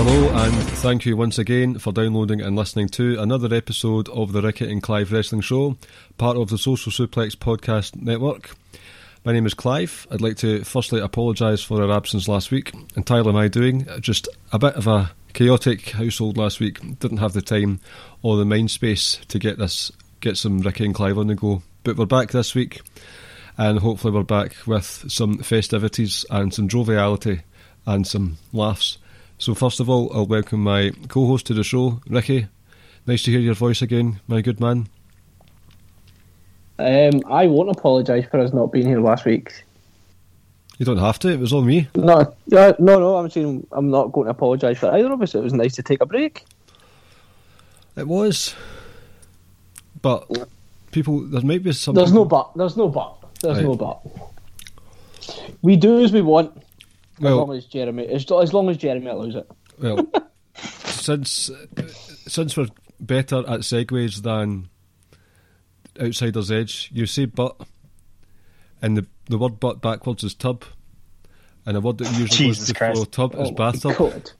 Hello and thank you once again for downloading and listening to another episode of the Ricky and Clive Wrestling Show, part of the Social Suplex Podcast Network. My name is Clive. I'd like to firstly apologise for our absence last week. Entirely my doing. Just a bit of a chaotic household last week. Didn't have the time or the mind space to get some Ricky and Clive on the go. But we're back this week, and hopefully we're back with some festivities and some joviality and some laughs. So first of all, I'll welcome my co-host to the show, Ricky. Nice to hear your voice again, my good man. I won't apologise for us not being here last week. You don't have to, it was all me. No, I'm saying I'm not going to apologise for either of us. It was nice to take a break. It was. But people, there might be some... There's no but. We do as we want. Well, as long as Jeremy allows it. Well, since we're better at segues than Outsider's Edge, you say but, and the word but backwards is tub, and a word that usually goes before tub is bathtub. God.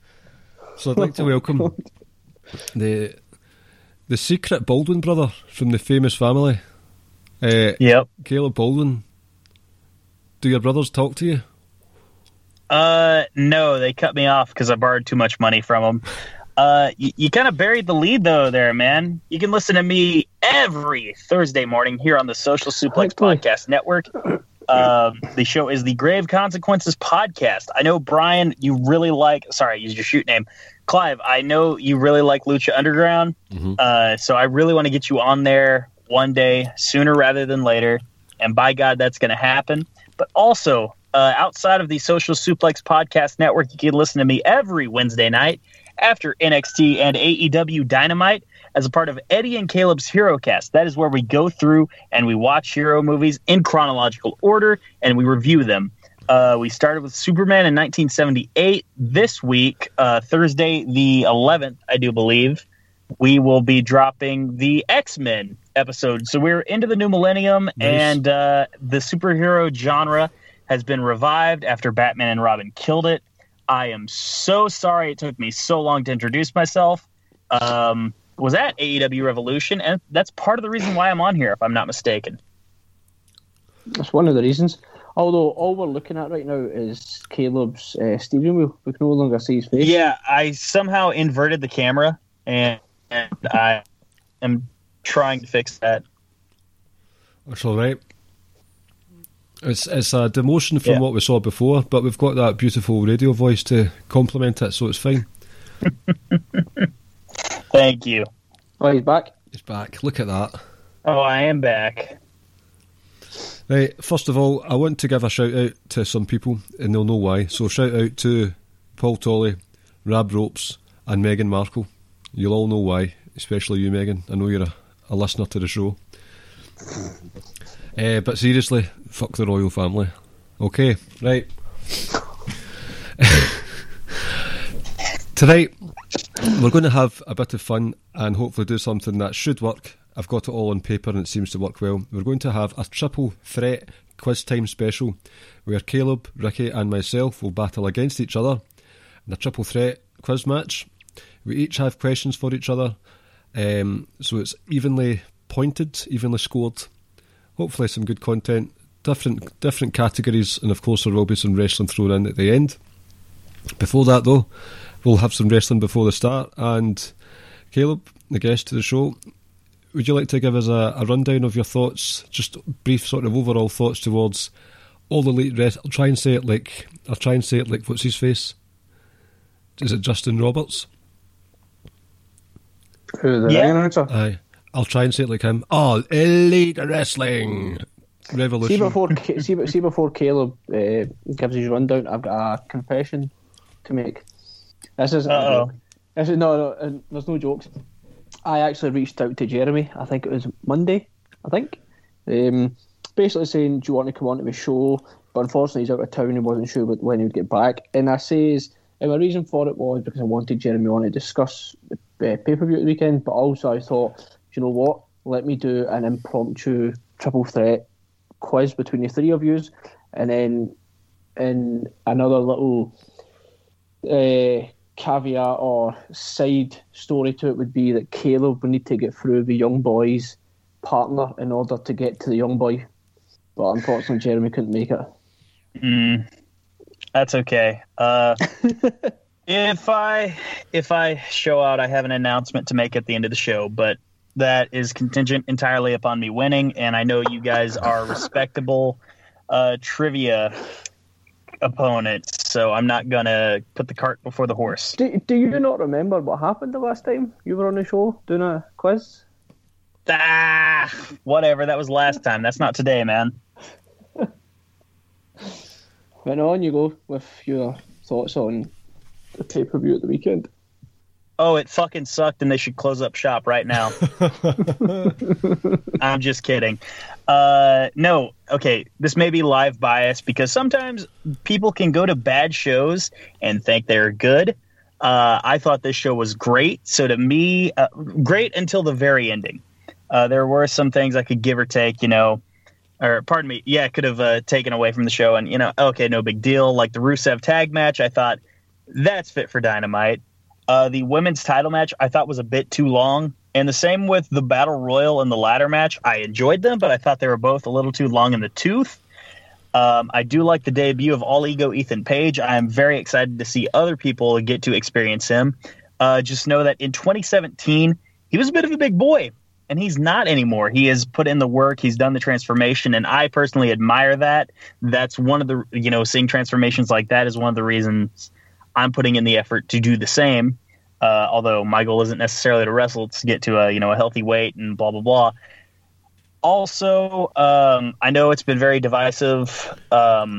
So I'd like to welcome the secret Baldwin brother from the famous family. Caleb Baldwin. Do your brothers talk to you? No, they cut me off because I borrowed too much money from them. You kind of buried the lead, though, there, man. You can listen to me every Thursday morning here on the Social Suplex Podcast Network. The show is the Grave Consequences Podcast. I know, Brian, you really like... Sorry, I used your shoot name. Clive, I know you really like Lucha Underground, so I really want to get you on there one day, sooner rather than later, and by God, that's going to happen. But also... outside of the Social Suplex Podcast Network, you can listen to me every Wednesday night after NXT and AEW Dynamite as a part of Eddie and Caleb's HeroCast. That is where we go through and we watch hero movies in chronological order and we review them. We started with Superman in 1978. This week, Thursday the 11th, I do believe, we will be dropping the X-Men episode. So we're into the new millennium. Nice. And the superhero genre has been revived after Batman and Robin killed it. I am so sorry it took me so long to introduce myself. Was at AEW Revolution, and that's part of the reason why I'm on here, if I'm not mistaken. That's one of the reasons. Although all we're looking at right now is Caleb's steering wheel. We can no longer see his face. Yeah, I somehow inverted the camera, and I am trying to fix that. That's all right. It's a demotion from what we saw before, but we've got that beautiful radio voice to complement it, so it's fine. Thank you. Oh, he's back? He's back. Look at that. Oh, I am back. Right, first of all, I want to give a shout-out to some people, and they'll know why. So shout-out to Paul Tolley, Rab Ropes, and Meghan Markle. You'll all know why, especially you, Meghan. I know you're a listener to the show. But seriously, fuck the royal family. Okay, right. Tonight, we're going to have a bit of fun and hopefully do something that should work. I've got it all on paper and it seems to work well. We're going to have a triple threat quiz time special where Caleb, Ricky and myself will battle against each other in a triple threat quiz match. We each have questions for each other, so it's evenly pointed, evenly scored. Hopefully some good content, different categories, and of course there will be some wrestling thrown in at the end. Before that though, we'll have some wrestling before the start, and Caleb, the guest to the show, would you like to give us a rundown of your thoughts, just brief sort of overall thoughts towards All Elite Wrestling? I'll try and say it like, what's his face? is it Justin Roberts? Who, the ring announcer? Aye. I'll try and say it like him. All Elite Wrestling Revolution. See before Caleb gives his rundown, I've got a confession to make. This isn't a joke. This is, no, there's no jokes. I actually reached out to Jeremy, I think it was Monday, basically saying, do you want to come on to the show? But unfortunately he's out of town and wasn't sure when he would get back. And I says, and my reason for it was because I wanted Jeremy on to discuss the pay-per-view at the weekend, but also I thought, do you know what, let me do an impromptu triple threat quiz between the three of yous, and then in another little caveat or side story to it would be that Caleb would need to get through the young boy's partner in order to get to the young boy, but unfortunately Jeremy couldn't make it. That's okay. If I show out, I have an announcement to make at the end of the show, but that is contingent entirely upon me winning, and I know you guys are respectable trivia opponents, so I'm not going to put the cart before the horse. Do you not remember what happened the last time you were on the show doing a quiz? Ah, whatever, that was last time. That's not today, man. But on you go with your thoughts on the pay-per-view at the weekend. Oh, it fucking sucked, and they should close up shop right now. I'm just kidding. No, okay, this may be live bias because sometimes people can go to bad shows and think they're good. I thought this show was great. So to me, great until the very ending. There were some things I could give or take, could have taken away from the show. And, okay, no big deal. Like the Rusev tag match, I thought that's fit for Dynamite. The women's title match I thought was a bit too long. And the same with the Battle Royal and the ladder match. I enjoyed them, but I thought they were both a little too long in the tooth. I do like the debut of All Ego Ethan Page. I am very excited to see other people get to experience him. Just know that in 2017, he was a bit of a big boy, and he's not anymore. He has put in the work. He's done the transformation, and I personally admire that. That's one of the, seeing transformations like that is one of the reasons I'm putting in the effort to do the same, although my goal isn't necessarily to wrestle, it's to get to a healthy weight and blah, blah, blah. Also, I know it's been very divisive. I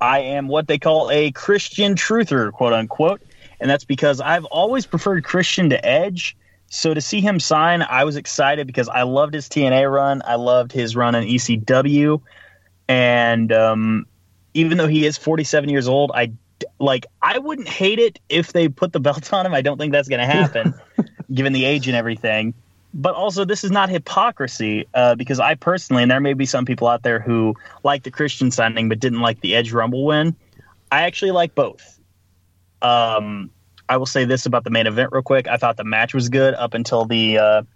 am what they call a Christian truther, quote unquote, and that's because I've always preferred Christian to Edge. So to see him sign, I was excited because I loved his TNA run. I loved his run on ECW. And even though he is 47 years old, I wouldn't hate it if they put the belt on him. I don't think that's going to happen, given the age and everything. But also, this is not hypocrisy, because I personally, and there may be some people out there who like the Christian signing but didn't like the Edge Rumble win. I actually like both. I will say this about the main event real quick. I thought the match was good up until the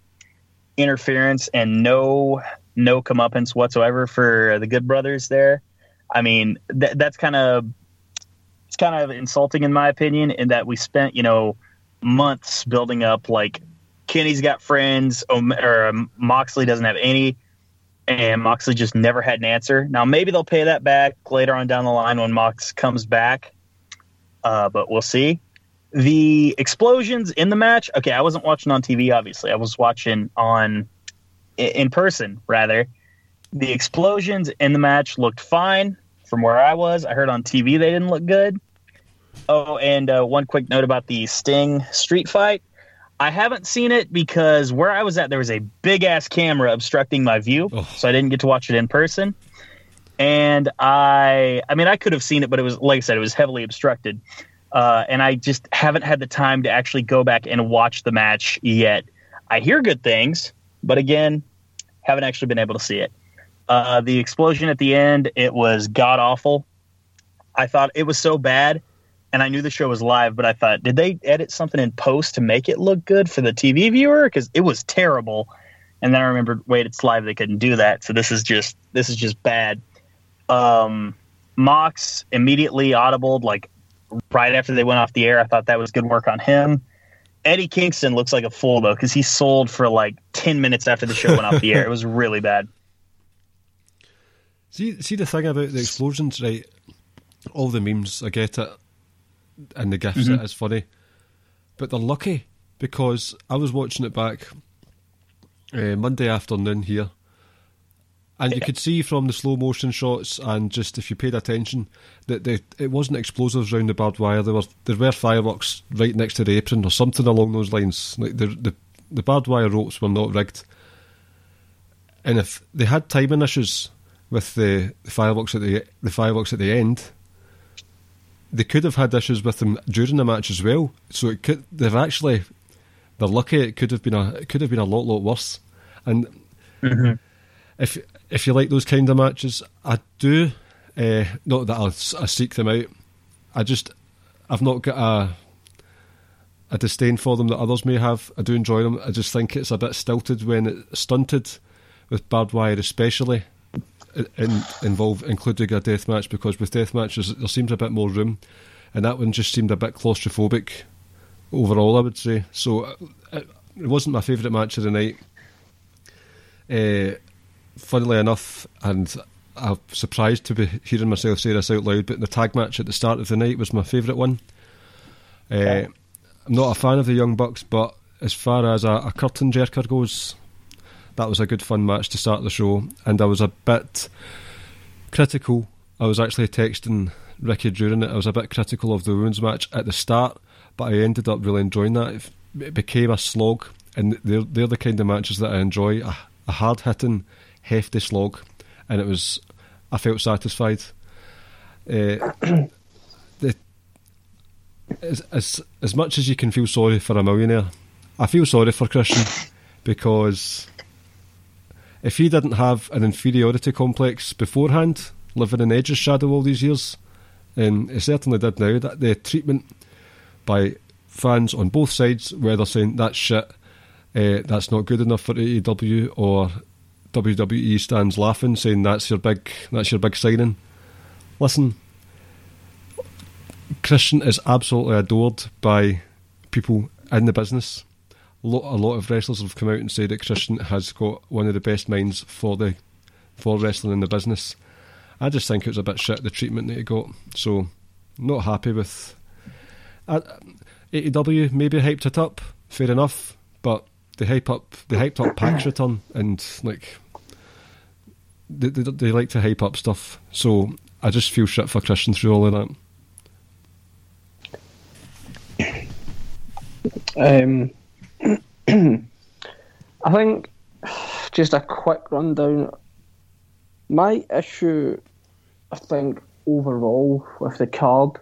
interference and no comeuppance whatsoever for the Good Brothers there. I mean, that's kind of... It's kind of insulting in my opinion, in that we spent, months building up like Kenny's got friends or Moxley doesn't have any, and Moxley just never had an answer. Now, maybe they'll pay that back later on down the line when Mox comes back. But we'll see. The explosions in the match. Okay. I wasn't watching on TV, obviously. I was watching in person rather. The explosions in the match looked fine. From where I was, I heard on TV they didn't look good. Oh, and one quick note about the Sting street fight. I haven't seen it because where I was at, there was a big-ass camera obstructing my view, so I didn't get to watch it in person. And I could have seen it, but it was, like I said, it was heavily obstructed. And I just haven't had the time to actually go back and watch the match yet. I hear good things, but again, haven't actually been able to see it. The explosion at the end, it was god-awful. I thought it was so bad, and I knew the show was live, but I thought, did they edit something in post to make it look good for the TV viewer? Because it was terrible. And then I remembered, wait, it's live, they couldn't do that, so this is just bad. Mox immediately audibled, like, right after they went off the air. I thought that was good work on him. Eddie Kingston looks like a fool, though, because he sold for, 10 minutes after the show went off the air. It was really bad. See the thing about the explosions, right? All the memes, I get it. and the gifs, it is funny. But they're lucky, because I was watching it back Monday afternoon here, and you could see from the slow motion shots and just if you paid attention that it wasn't explosives around the barbed wire. There were fireworks right next to the apron or something along those lines. Like the barbed wire ropes were not rigged, and if they had timing issues with the fireworks at the fireworks at the end, they could have had issues with them during the match as well. So it could they're lucky. It could have been a lot worse. And if you like those kind of matches, I do. Not that I seek them out. I've not got a disdain for them that others may have. I do enjoy them. I just think it's a bit stilted when it's stunted with barbed wire, especially. Including a death match, because with death matches there seems a bit more room, and that one just seemed a bit claustrophobic overall, I would say. So it wasn't my favourite match of the night, funnily enough, and I'm surprised to be hearing myself say this out loud, but the tag match at the start of the night was my favourite one. I'm not a fan of the Young Bucks, but as far as a curtain jerker goes, that was a good fun match to start the show. And I was a bit critical. I was actually texting Ricky during it. I was a bit critical of the women's match at the start, but I ended up really enjoying that. It became a slog, and they're the kind of matches that I enjoy, a hard-hitting, hefty slog, and I felt satisfied. As much as you can feel sorry for a millionaire, I feel sorry for Christian, because if he didn't have an inferiority complex beforehand, living in Edge's shadow all these years, and he certainly did now, that the treatment by fans on both sides, whether saying that's shit, that's not good enough for AEW, or WWE stands laughing, saying that's your big signing. Listen, Christian is absolutely adored by people in the business. A lot of wrestlers have come out and said that Christian has got one of the best minds for wrestling in the business. I just think it was a bit shit, the treatment that he got. So, not happy with. AEW maybe hyped it up, fair enough, but they hyped up Pac's return, and like they like to hype up stuff. So I just feel shit for Christian through all of that. I think just a quick rundown. My issue, I think, overall with the card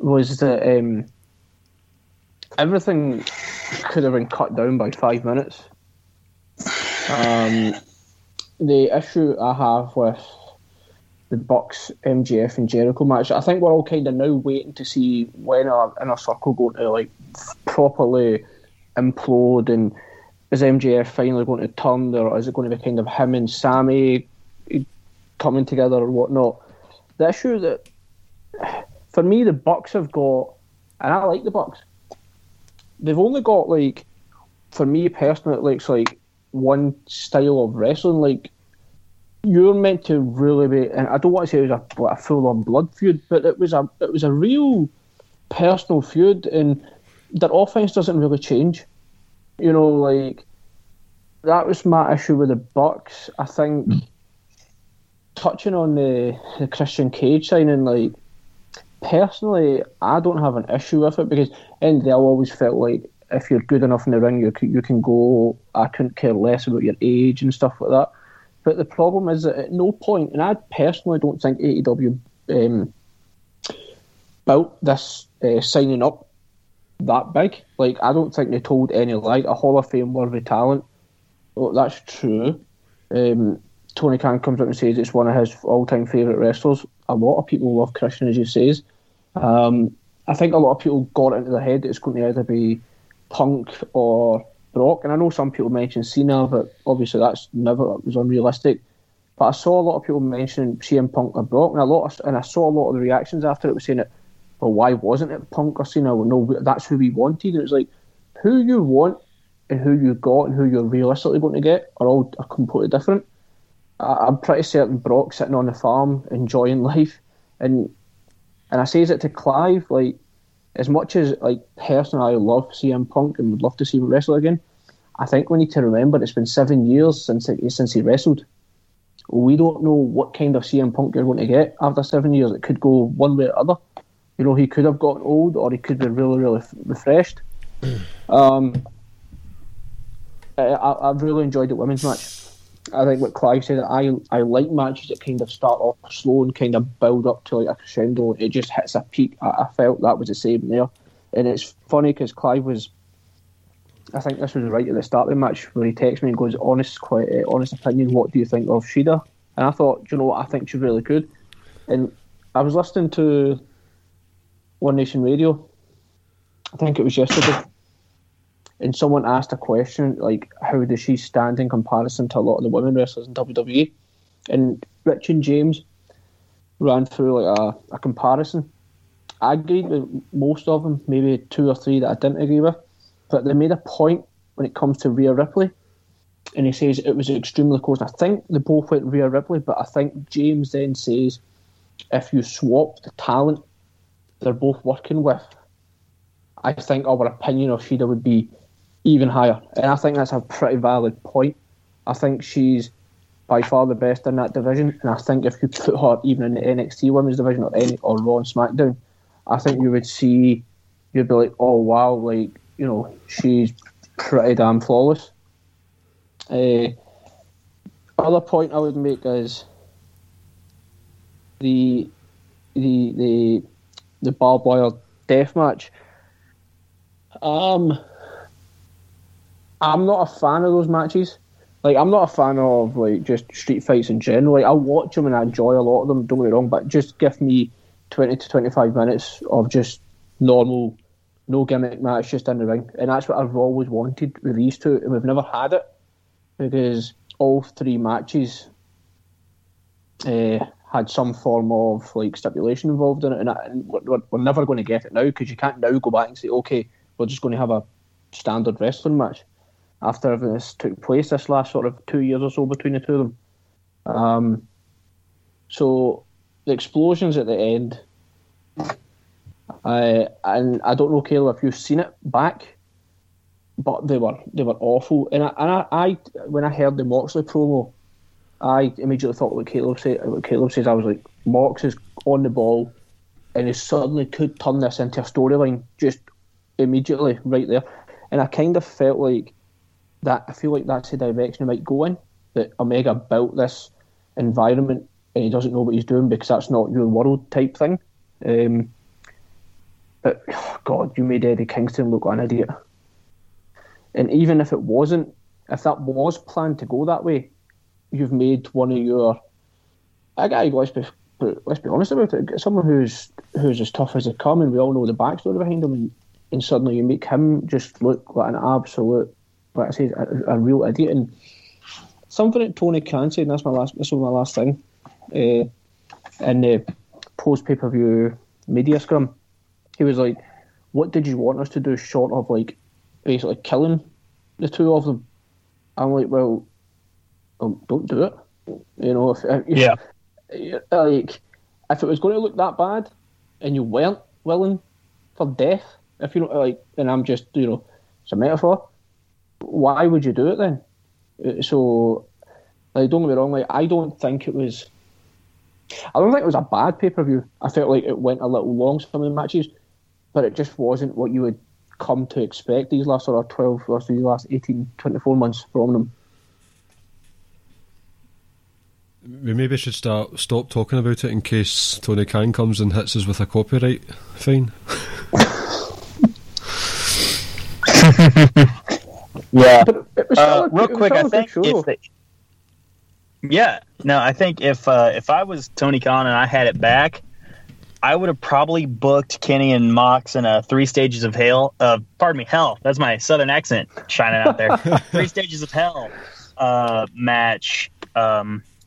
was that everything could have been cut down by 5 minutes. The issue I have with the Bucks, MJF and Jericho match, I think we're all kind of now waiting to see when our inner circle going to like properly implode, and is MJF finally going to turn there, or is it going to be kind of him and Sammy coming together or whatnot? The issue that for me the Bucks have got, and I like the Bucks, they've only got, like, for me personally, it looks like one style of wrestling. Like, you're meant to really be, and I don't want to say it was a full on blood feud, but it was a real personal feud, and their offense doesn't really change. You know, like, that was my issue with the Bucks. I think touching on the Christian Cage signing, like, personally, I don't have an issue with it, because in the end, I always felt like if you're good enough in the ring, you can go. I couldn't care less about your age and stuff like that. But the problem is that at no point, and I personally don't think AEW built this signing up that big. Like, I don't think they told any lie. A Hall of Fame worthy talent. Well, that's true. Tony Khan comes up and says it's one of his all-time favourite wrestlers. A lot of people love Christian, as you says. I think a lot of people got it into their head that it's going to either be Punk or Brock. And I know some people mention Cena, but obviously that was unrealistic. But I saw a lot of people mentioning CM Punk or Brock, and I saw a lot of the reactions after it was saying that, well, why wasn't it Punk or Cena? Well, no, that's who we wanted. And it's like, who you want and who you got and who you're realistically going to get are all completely different. I'm pretty certain Brock's sitting on the farm enjoying life, and And I says it to Clive, like, as much as, like, personally I love CM Punk and would love to see him wrestle again, I think we need to remember it's been 7 years since he wrestled. We don't know what kind of CM Punk you're going to get after 7 years. It could go one way or the other. You know, he could have gotten old or he could be really, really refreshed. I really enjoyed the women's match. I think what Clive said, I like matches that kind of start off slow and kind of build up to like a crescendo. It just hits a peak. I felt that was the same there. And it's funny because Clive was, I think this was right at the start of the match, where he texts me and goes, honest opinion, what do you think of Shida? And I thought, do you know what, I think she's really good. And I was listening to One Nation Radio, I think it was yesterday, and someone asked a question, like, how does she stand in comparison to a lot of the women wrestlers in WWE? And Rich and James ran through like a comparison. I agreed with most of them, maybe two or three that I didn't agree with, but they made a point when it comes to Rhea Ripley, and he says it was extremely close. I think they both went Rhea Ripley, but I think James then says if you swap the talent they're both working with, I think our opinion of Shida would be even higher. And I think that's a pretty valid point. I think she's by far the best in that division, and I think if you put her even in the NXT women's division or Raw and SmackDown, I think you'd be like, oh wow, like, you know, she's pretty damn flawless. Other point I would make is the barbed wire death match. I'm not a fan of those matches. Like, I'm not a fan of, like, just street fights in general. Like, I watch them and I enjoy a lot of them, don't get me wrong, but just give me 20 to 25 minutes of just normal, no gimmick match, just in the ring. And that's what I've always wanted with these two, and we've never had it because all three matches had some form of, like, stipulation involved in it, and we're never going to get it now because you can't now go back and say, okay, we're just going to have a standard wrestling match after everything that's took place this last sort of 2 years or so between the two of them. So the explosions at the end, and I don't know, Caleb, if you've seen it back, but they were awful. And I when I heard the Moxley promo, I immediately thought what Caleb says. I was like, Mox is on the ball, and he suddenly could turn this into a storyline just immediately right there. And I kind of felt like that. I feel like that's the direction it might go in, that Omega built this environment and he doesn't know what he's doing because that's not your world type thing. But God, you made Eddie Kingston look like an idiot. And even if it wasn't, if that was planned to go that way, you've made one of your, I gotta go, let's be honest about it, someone who's as tough as they come, and we all know the backstory behind him, and suddenly you make him just look like an absolute, like I say, a real idiot. And something that Tony Khan said, and this was my last thing, in the post pay-per-view media scrum, he was like, what did you want us to do short of, like, basically killing the two of them? I'm like, well don't do it. You know, if it was going to look that bad and you weren't willing for death, if you don't, like, and I'm just, you know, it's a metaphor, why would you do it then? So, like, don't get me wrong, like, I don't think it was a bad pay-per-view. I felt like it went a little long, some of the matches, but it just wasn't what you would come to expect these last sort of 12 or these last 18, 24 months from them. We maybe should stop talking about it in case Tony Khan comes and hits us with a copyright fine. Yeah. I think if I was Tony Khan and I had it back, I would have probably booked Kenny and Mox in a Three Stages of Hell. Hell. That's my southern accent shining out there. Three Stages of Hell match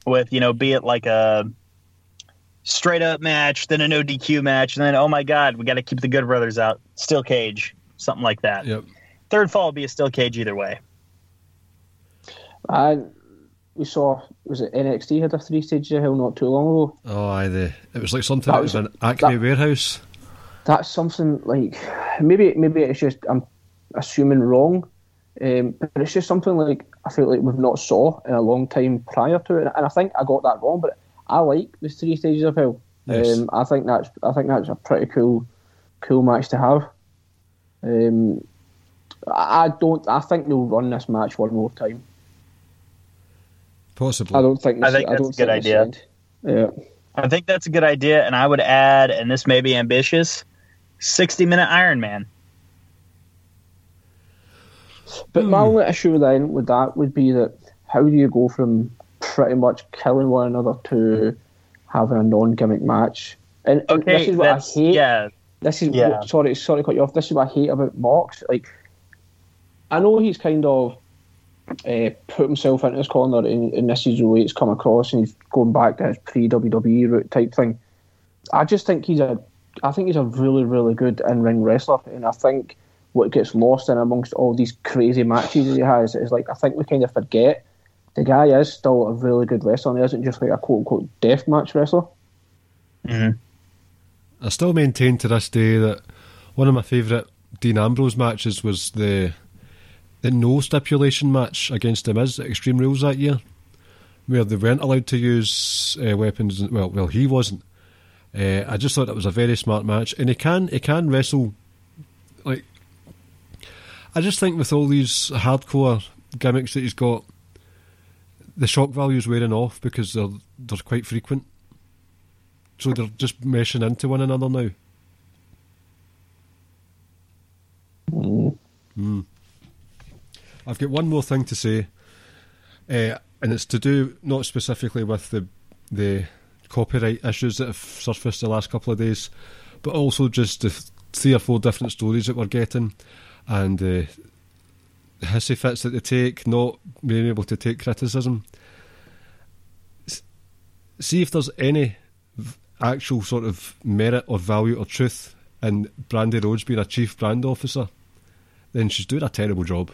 with, you know, be it like a straight up match, then a no DQ match, and then, oh my God, we got to keep the Good Brothers out. Steel cage, something like that. Yep. Third fall would be a steel cage either way. I we saw, was it NXT had a 3 Stages of Hell not too long ago? Oh, aye, it was like something that was an Acme warehouse. That's something like, maybe it's just, I'm assuming wrong, but it's just something like, I feel like we've not saw in a long time prior to it, and I think I got that wrong, but I like the 3 Stages of Hell. Yes. I think that's a pretty cool match to have. I think they'll run this match one more time. Possibly. I think that's a good idea. Yeah. I think that's a good idea, and I would add, and this may be ambitious, 60-minute Iron Man. But my only issue then with that would be that how do you go from pretty much killing one another to having a non-gimmick match? And okay, this is what I hate. Yeah. This is what, sorry to cut you off. This is what I hate about Mox. Like, I know he's kind of put himself into his corner, and this is the way it's come across, and he's going back to his pre-WWE route type thing. I just think he's a really, really good in-ring wrestler, and I think what gets lost in amongst all these crazy matches that he has is, like, I think we kind of forget the guy is still a really good wrestler, and he isn't just like a quote-unquote deathmatch wrestler. Mm-hmm. I still maintain to this day that one of my favourite Dean Ambrose matches was the no stipulation match against The Miz at Extreme Rules that year, where they weren't allowed to use weapons. Well, he wasn't. I just thought it was a very smart match, and he can wrestle. Like, I just think with all these hardcore gimmicks that he's got, the shock value is wearing off because they're quite frequent. So they're just meshing into one another now. I've got one more thing to say, and it's to do not specifically with the copyright issues that have surfaced the last couple of days, but also just the 3 or 4 different stories that we're getting, and the hissy fits that they take, not being able to take criticism. See if there's any actual sort of merit or value or truth in Brandy Rhodes being a chief brand officer, then she's doing a terrible job.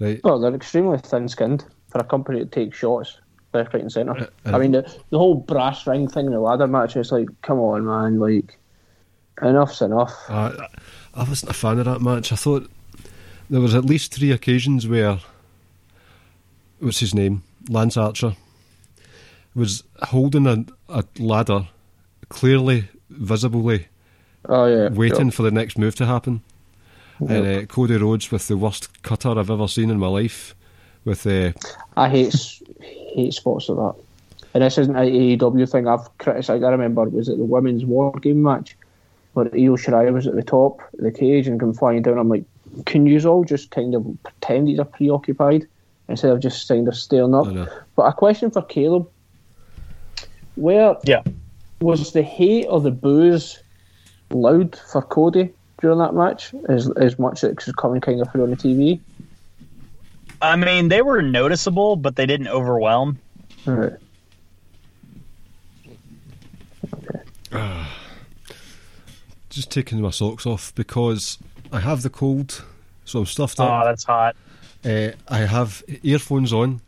Right. Well, they're extremely thin-skinned for a company that takes shots left, right and centre. I mean, the whole brass ring thing in the ladder match is like, come on, man, like, enough's enough. I wasn't a fan of that match. I thought there was at least 3 occasions where, what's his name, Lance Archer, was holding a ladder, clearly, visibly, waiting for the next move to happen. Yep. And Cody Rhodes with the worst cutter I've ever seen in my life. With I hate spots of that. And this isn't an AEW thing I've criticised. I remember, was it the women's war game match where Io Shirai was at the top of the cage and came flying down? I'm like, can you all just kind of pretend these are preoccupied instead of just kind of staring up? But a question for Caleb. Where was the hate or the boos loud for Cody during that match, as much as it was coming kind of through on the TV? I mean, they were noticeable, but they didn't overwhelm. All right. Okay. Just taking my socks off because I have the cold, so I'm stuffed up. Oh, that's hot. I have earphones on,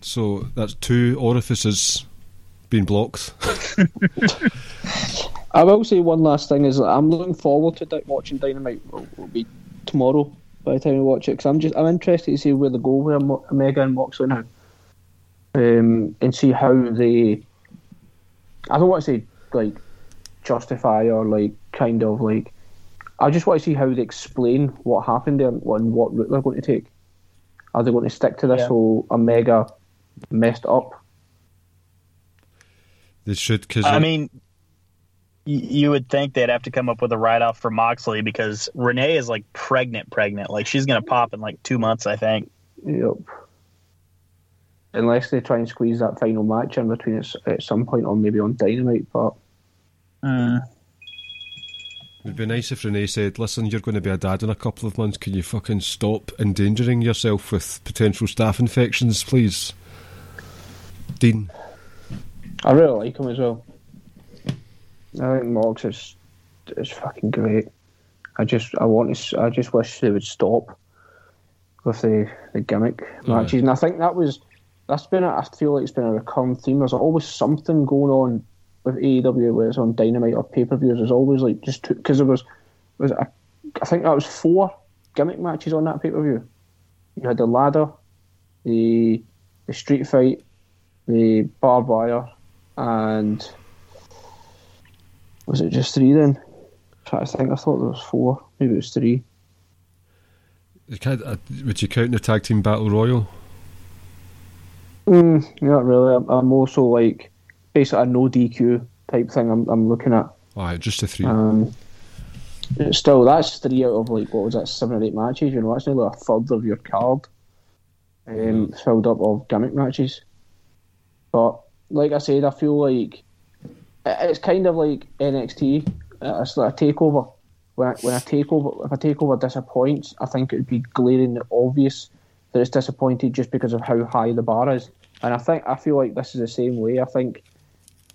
so that's 2 orifices been blocked. I will say one last thing is that I'm looking forward to watching Dynamite. Will be tomorrow by the time we watch it, because I'm interested to see where they go with Omega and Moxley now, and see how they, I don't want to say like justify or like kind of like, I just want to see how they explain what happened there and what route they're going to take. Are they going to stick to this whole Omega messed up? They should, because I mean, you would think they'd have to come up with a write-off for Moxley because Renee is like pregnant. Like, she's going to pop in like 2 months, I think. Yep. Unless they try and squeeze that final match in between at some point, or maybe on Dynamite, but it would be nice if Renee said, listen, you're going to be a dad in a couple of months. Can you fucking stop endangering yourself with potential staph infections, please? Dean. I really like him as well. I think Mox is fucking great. I just wish they would stop with the gimmick matches, and I think that was that's been a, I feel like it's been a recurring theme. There's always something going on with AEW, whether it's on Dynamite or pay-per-views. There's always like just because there was I think that was 4 gimmick matches on that pay-per-view. You had the ladder, the street fight, the barbed wire, and was it just 3 then? I'm trying to think. I thought there was 4. Maybe it was 3. Would you count the tag team battle royal? Not really. I'm also like basically a no DQ type thing. I'm looking at. Alright, just the 3. Still, that's 3 out of like what was that, 7 or 8 matches? You know, that's nearly a third of your card filled up of gimmick matches. But like I said, I feel like it's kind of like NXT. It's like a takeover. If a takeover disappoints, I think it would be glaringly obvious that it's disappointed just because of how high the bar is. And I feel like this is the same way. I think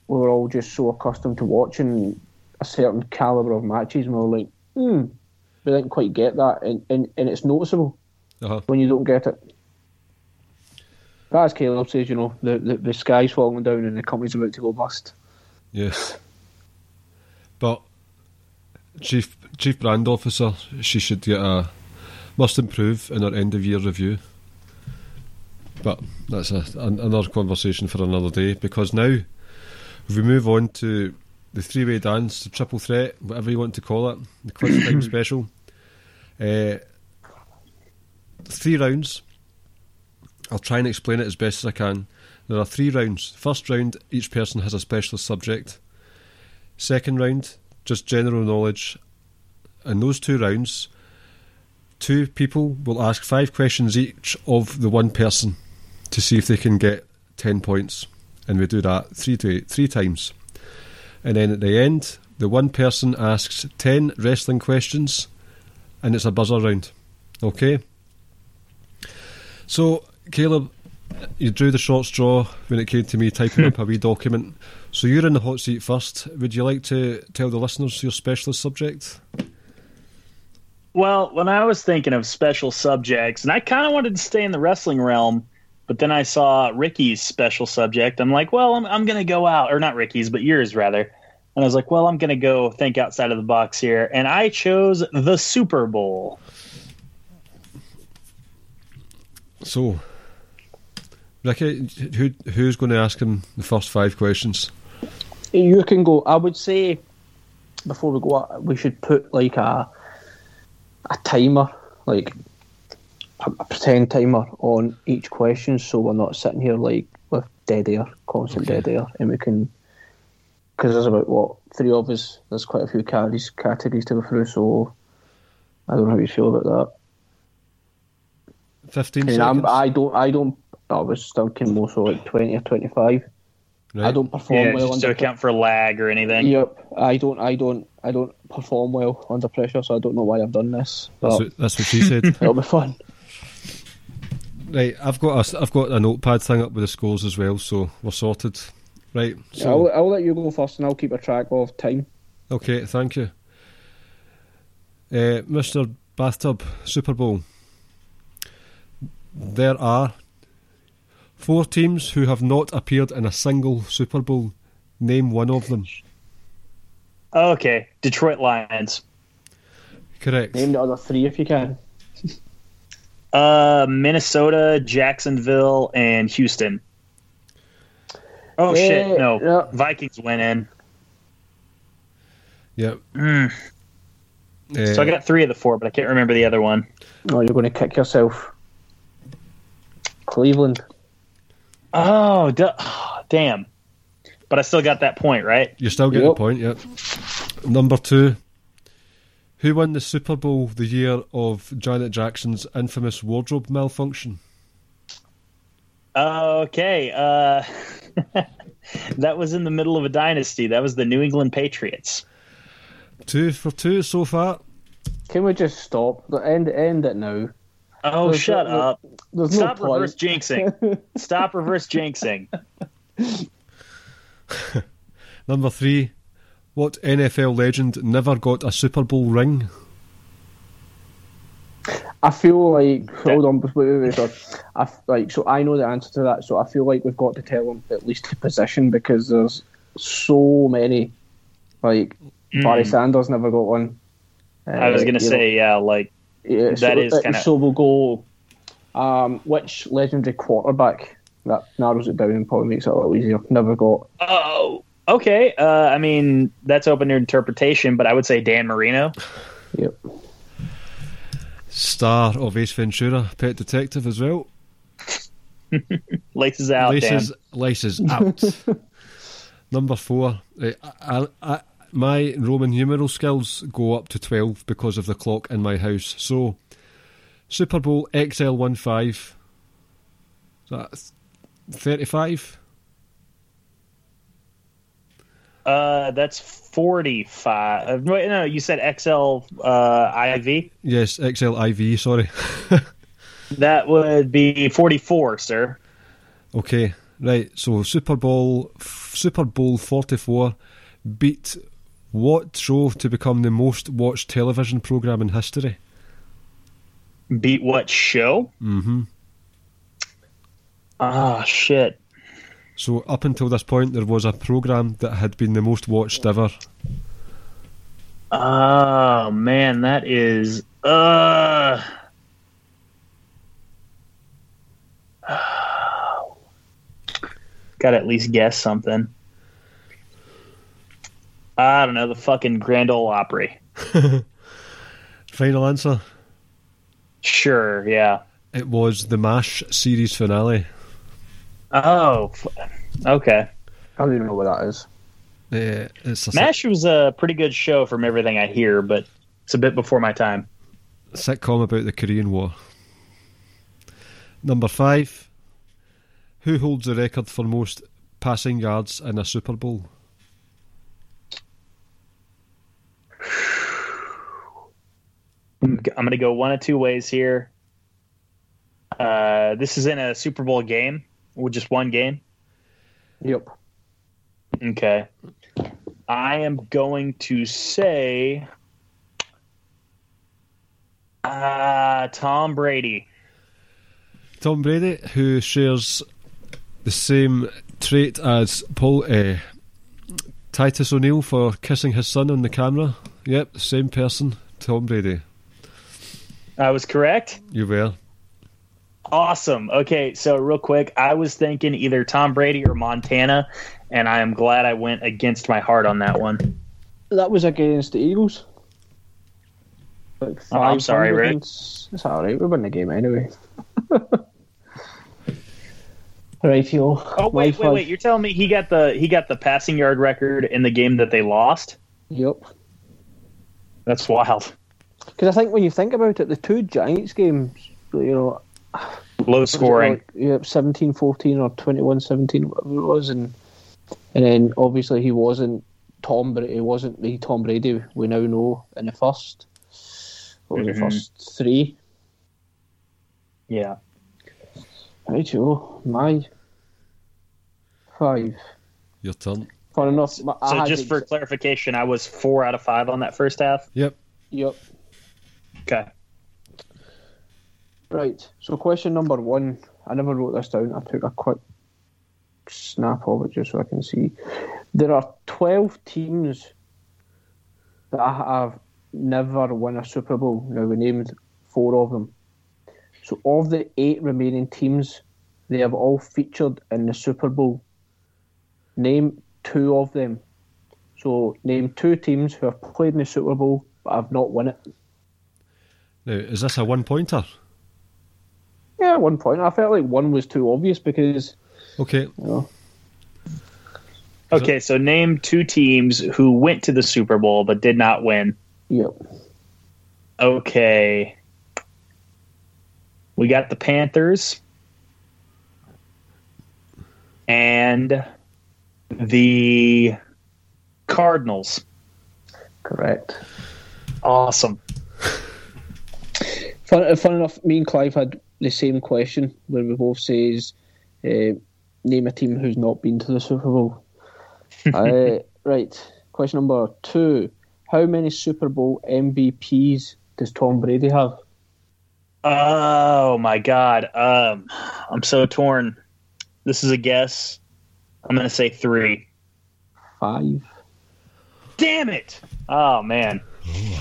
we were all just so accustomed to watching a certain calibre of matches, and we were like, we didn't quite get that, and it's noticeable when you don't get it. But as Caleb says, you know, the sky's falling down and the company's about to go bust. Yes. But Chief Brand Officer, she should get a must improve in her end of year review. But that's another conversation for another day, because now we move on to the three-way dance, the triple threat, whatever you want to call it, the quick time special. 3 rounds. I'll try and explain it as best as I can. There are 3 rounds. First round, each person has a specialist subject. Second round, just general knowledge. In those 2 rounds, 2 people will ask 5 questions each of the one person to see if they can get 10 points, and we do that 3 times. And then at the end, the one person asks 10 wrestling questions, and it's a buzzer round. Okay? So, Caleb, you drew the short straw when it came to me typing up a wee document. So you're in the hot seat first. Would you like to tell the listeners your specialist subject? Well, when I was thinking of special subjects, and I kind of wanted to stay in the wrestling realm, but then I saw Ricky's special subject. I'm like, well, I'm going to go out, or not Ricky's, but yours rather. And I was like, well, I'm going to go think outside of the box here. And I chose the Super Bowl. So, Ricky, who's going to ask him the first 5 questions? You can go. I would say, before we go out, we should put like a timer, like a pretend timer on each question, so we're not sitting here like with dead air, dead air, and we can, because there's about, 3 of us, there's quite a few categories to go through, so I don't know how you feel about that. 15 seconds? I don't I was thinking more so like 20 or 25. Right. I don't perform well under pressure. Just to account for lag or anything. Yep, I don't perform well under pressure, so I don't know why I've done this. That's what she said. It'll be fun. Right, I've got a notepad thing up with the scores as well, so we're sorted. Right. So I'll let you go first, and I'll keep a track of time. Okay, thank you. Mr. Bathtub Super Bowl. There are 4 teams who have not appeared in a single Super Bowl. Name one of them. Okay, Detroit Lions. Correct. Name the other 3 if you can. Minnesota, Jacksonville, and Houston. Oh, shit, no. Vikings went in. Yep. So I got 3 of the 4, but I can't remember the other one. Oh, you're going to kick yourself. Cleveland. Oh, damn. But I still got that point, right? You still get the point, yeah. Number 2. Who won the Super Bowl the year of Janet Jackson's infamous wardrobe malfunction? Okay. That was in the middle of a dynasty. That was the New England Patriots. 2 for 2 so far. Can we just stop? End it now. Oh, shut up. Stop reverse jinxing. Stop reverse jinxing. Number 3. What NFL legend never got a Super Bowl ring? I feel like, hold on, wait, so I know the answer to that, so I feel like we've got to tell him at least the position, because there's so many, like, Barry Sanders never got one. I was going to say, So we'll go, which legendary quarterback? That narrows it down and probably makes it a little easier. Never got. Oh, okay. I mean, that's open to interpretation, but I would say Dan Marino. Yep. Star of Ace Ventura, Pet Detective as well. Laces out, Laces out. Number 4. My Roman numeral skills go up to 12 because of the clock in my house. So, Super Bowl XL15. That's 35? That's 45. Wait, no, you said XLIV? Yes, XLIV, sorry. That would be 44, sir. Okay, right. So Super Bowl 44 beat what show to become the most watched television program in history? Beat what show? Mm-hmm. Ah, shit. So up until this point, there was a program that had been the most watched ever. Oh, man, that is... Gotta at least guess something. I don't know, the fucking Grand Ole Opry. Final answer? Sure, yeah. It was the MASH series finale. Oh, okay. I don't even know what that is. Yeah, MASH was a pretty good show from everything I hear, but it's a bit before my time. Sitcom about the Korean War. Number 5. Who holds the record for most passing yards in a Super Bowl? I'm going to go one of two ways here. This is in a Super Bowl game. With just one game? Yep. Okay. I am going to say Tom Brady. Tom Brady, who shares the same trait as Titus O'Neil for kissing his son on the camera. Yep, same person, Tom Brady. I was correct? You were. Awesome. Okay, so real quick, I was thinking either Tom Brady or Montana, and I am glad I went against my heart on that one. That was against the Eagles. Like I'm sorry, Rick. It's all right. We won the game anyway. Right, yo. Oh wait! You're telling me he got the passing yard record in the game that they lost? Yep. That's wild. Because I think when you think about it, the two Giants games, low scoring, 17-14 or 21-17, whatever it was, and then obviously he wasn't the Tom Brady we now know in the first. What was the first 3? Yeah. Right, Joe. My 5. Your turn. Fun enough. So just for clarification, I was 4 out of 5 on that first half. Yep. Okay. Right, so question number 1. I never wrote this down. I took a quick snap of it just so I can see. There are 12 teams that have never won a Super Bowl. Now, we named 4 of them. So of the 8 remaining teams, they have all featured in the Super Bowl. Name 2 of them. So name 2 teams who have played in the Super Bowl but have not won it. Now, is this a one-pointer? Yeah, 1 point. I felt like 1 was too obvious because... Okay. Okay, so name 2 teams who went to the Super Bowl but did not win. Yep. Okay. We got the Panthers and the Cardinals. Correct. Awesome. Fun enough, me and Clive had the same question where we both says name a team who's not been to the Super Bowl. Right, question number 2. How many Super Bowl MVPs does Tom Brady have? Oh my God. I'm so torn. This is a guess. I'm going to say 3. 5. Damn it. Oh man. Ooh.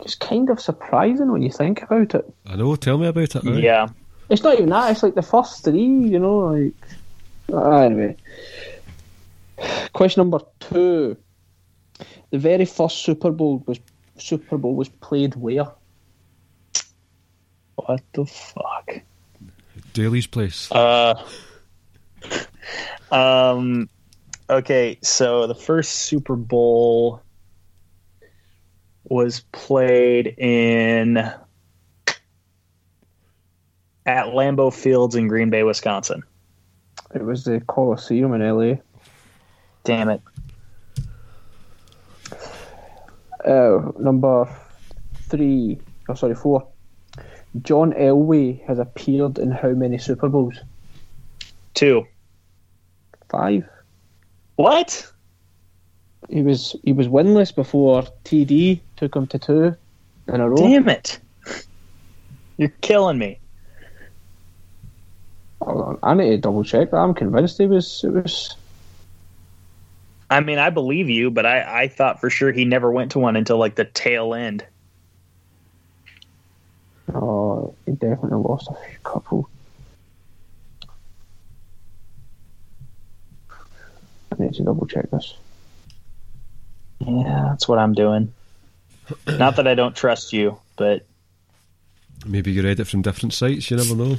It's kind of surprising when you think about it. I know. Tell me about it. Right? Yeah. It's not even that. It's like the first 3, you know, like. Anyway. Question number 2. The very first Super Bowl was played where? What the fuck? Daly's place. Okay, so the first Super Bowl was played at Lambeau Fields in Green Bay, Wisconsin. It was the Coliseum in LA. Damn it. Number 4. John Elway has appeared in how many Super Bowls? 2. 5. What? He was winless before TD took him to 2 in a row. Damn it! You're killing me. Hold on, I need to double check that. I'm convinced it was. I mean, I believe you, but I thought for sure he never went to one until like the tail end. Oh, he definitely lost a few couple. I need to double check this. Yeah, that's what I'm doing. Not that I don't trust you, but... Maybe you read it from different sites, you never know.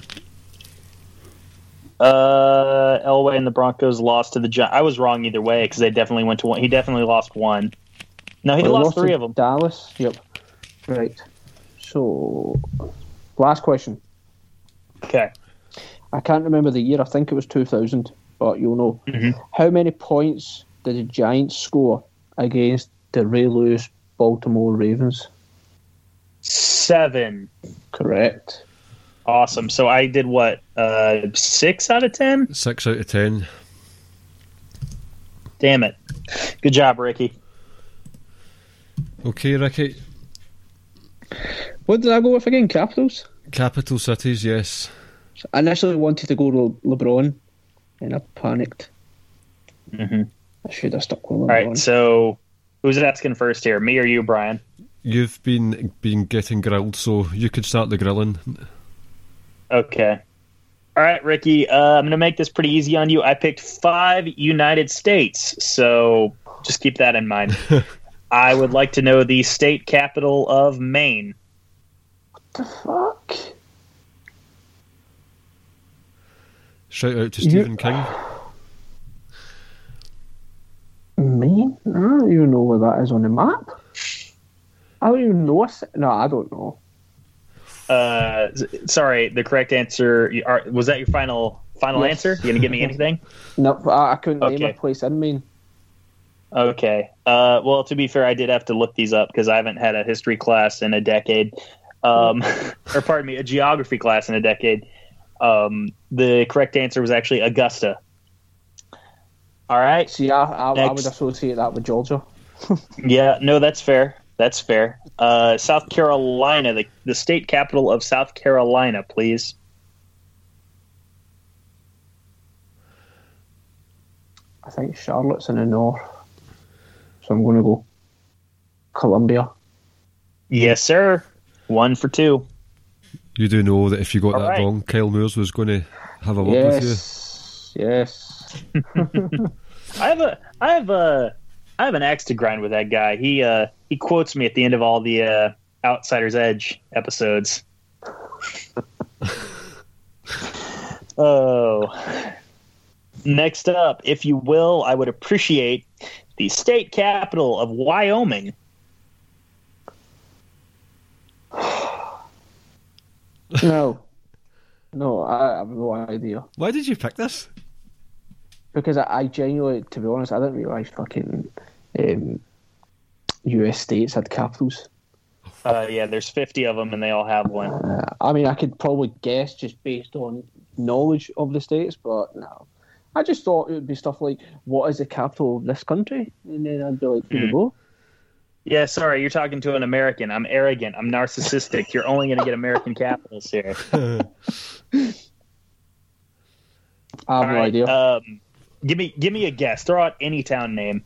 Elway and the Broncos lost to the Giants. I was wrong either way because they definitely went to one. He definitely lost one. No, he lost 3 of them. Dallas. Yep. Right. So, last question. Okay. I can't remember the year. I think it was 2000, but you'll know. Mm-hmm. How many points did the Giants score against the Ray Lewis Baltimore Ravens? 7. Correct. Awesome. So I did what? 6 out of 10? 6 out of 10. Damn it. Good job, Ricky. Okay, Ricky. What did I go with again? Capitals? Capital cities, yes. I initially wanted to go to LeBron, and I panicked. Mm-hmm. I should have stuck with LeBron. All right, so who's asking first here? Me or you, Brian? You've been getting grilled, so you could start the grilling. Okay. All right, Ricky, I'm going to make this pretty easy on you. I picked 5 United States, so just keep that in mind. I would like to know the state capital of Maine. What the fuck? Shout out to Stephen King. Maine? I don't even know where that is on the map. I don't even know. No, I don't know. Sorry, the correct answer was that your final yes. Answer? You gonna give me anything? No, I couldn't name a place in Maine. Okay. Well, to be fair, I did have to look these up because I haven't had a history class in a decade, or pardon me, a geography class in a decade. The correct answer was actually Augusta. All right. See, I would associate that with Georgia. Yeah. No, that's fair. That's fair. South Carolina, the state capital of South Carolina, please. I think Charlotte's in the north. So I'm going to go Columbia. Yes, sir. 1 for 2. You do know that if you got wrong, Kyle Moores was going to have a word with you. Yes. I have an axe to grind with that guy. He quotes me at the end of all the Outsider's Edge episodes. Oh. Next up, if you will, I would appreciate the state capital of Wyoming. No, I have no idea. Why did you pick this? Because I genuinely, to be honest, I didn't realise fucking... US states had capitals. Yeah, there's 50 of them and they all have one. I mean, I could probably guess just based on knowledge of the states, but no. I just thought it would be stuff like, what is the capital of this country? And then I'd be like, here we go. Yeah, sorry, you're talking to an American. I'm arrogant. I'm narcissistic. You're only going to get American capitals here. I have no idea. Give me a guess. Throw out any town name.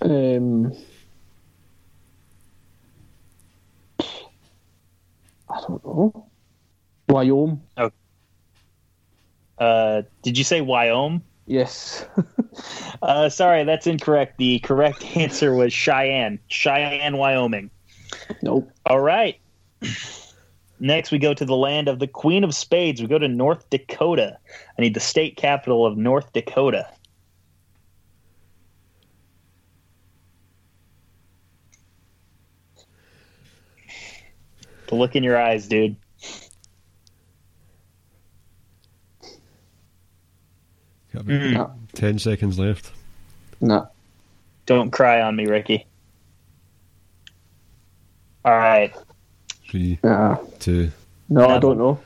I don't know. Wyoming. Oh. Did you say Wyoming? Yes. Sorry, that's incorrect. The correct answer was Cheyenne. Cheyenne, Wyoming. Nope. All right. Next, we go to the land of the Queen of Spades. We go to North Dakota. I need the state capital of North Dakota. The look in your eyes, dude. No. 10 seconds left. No. Don't cry on me, Ricky. All right. 3, 2. No, nothing. I don't know.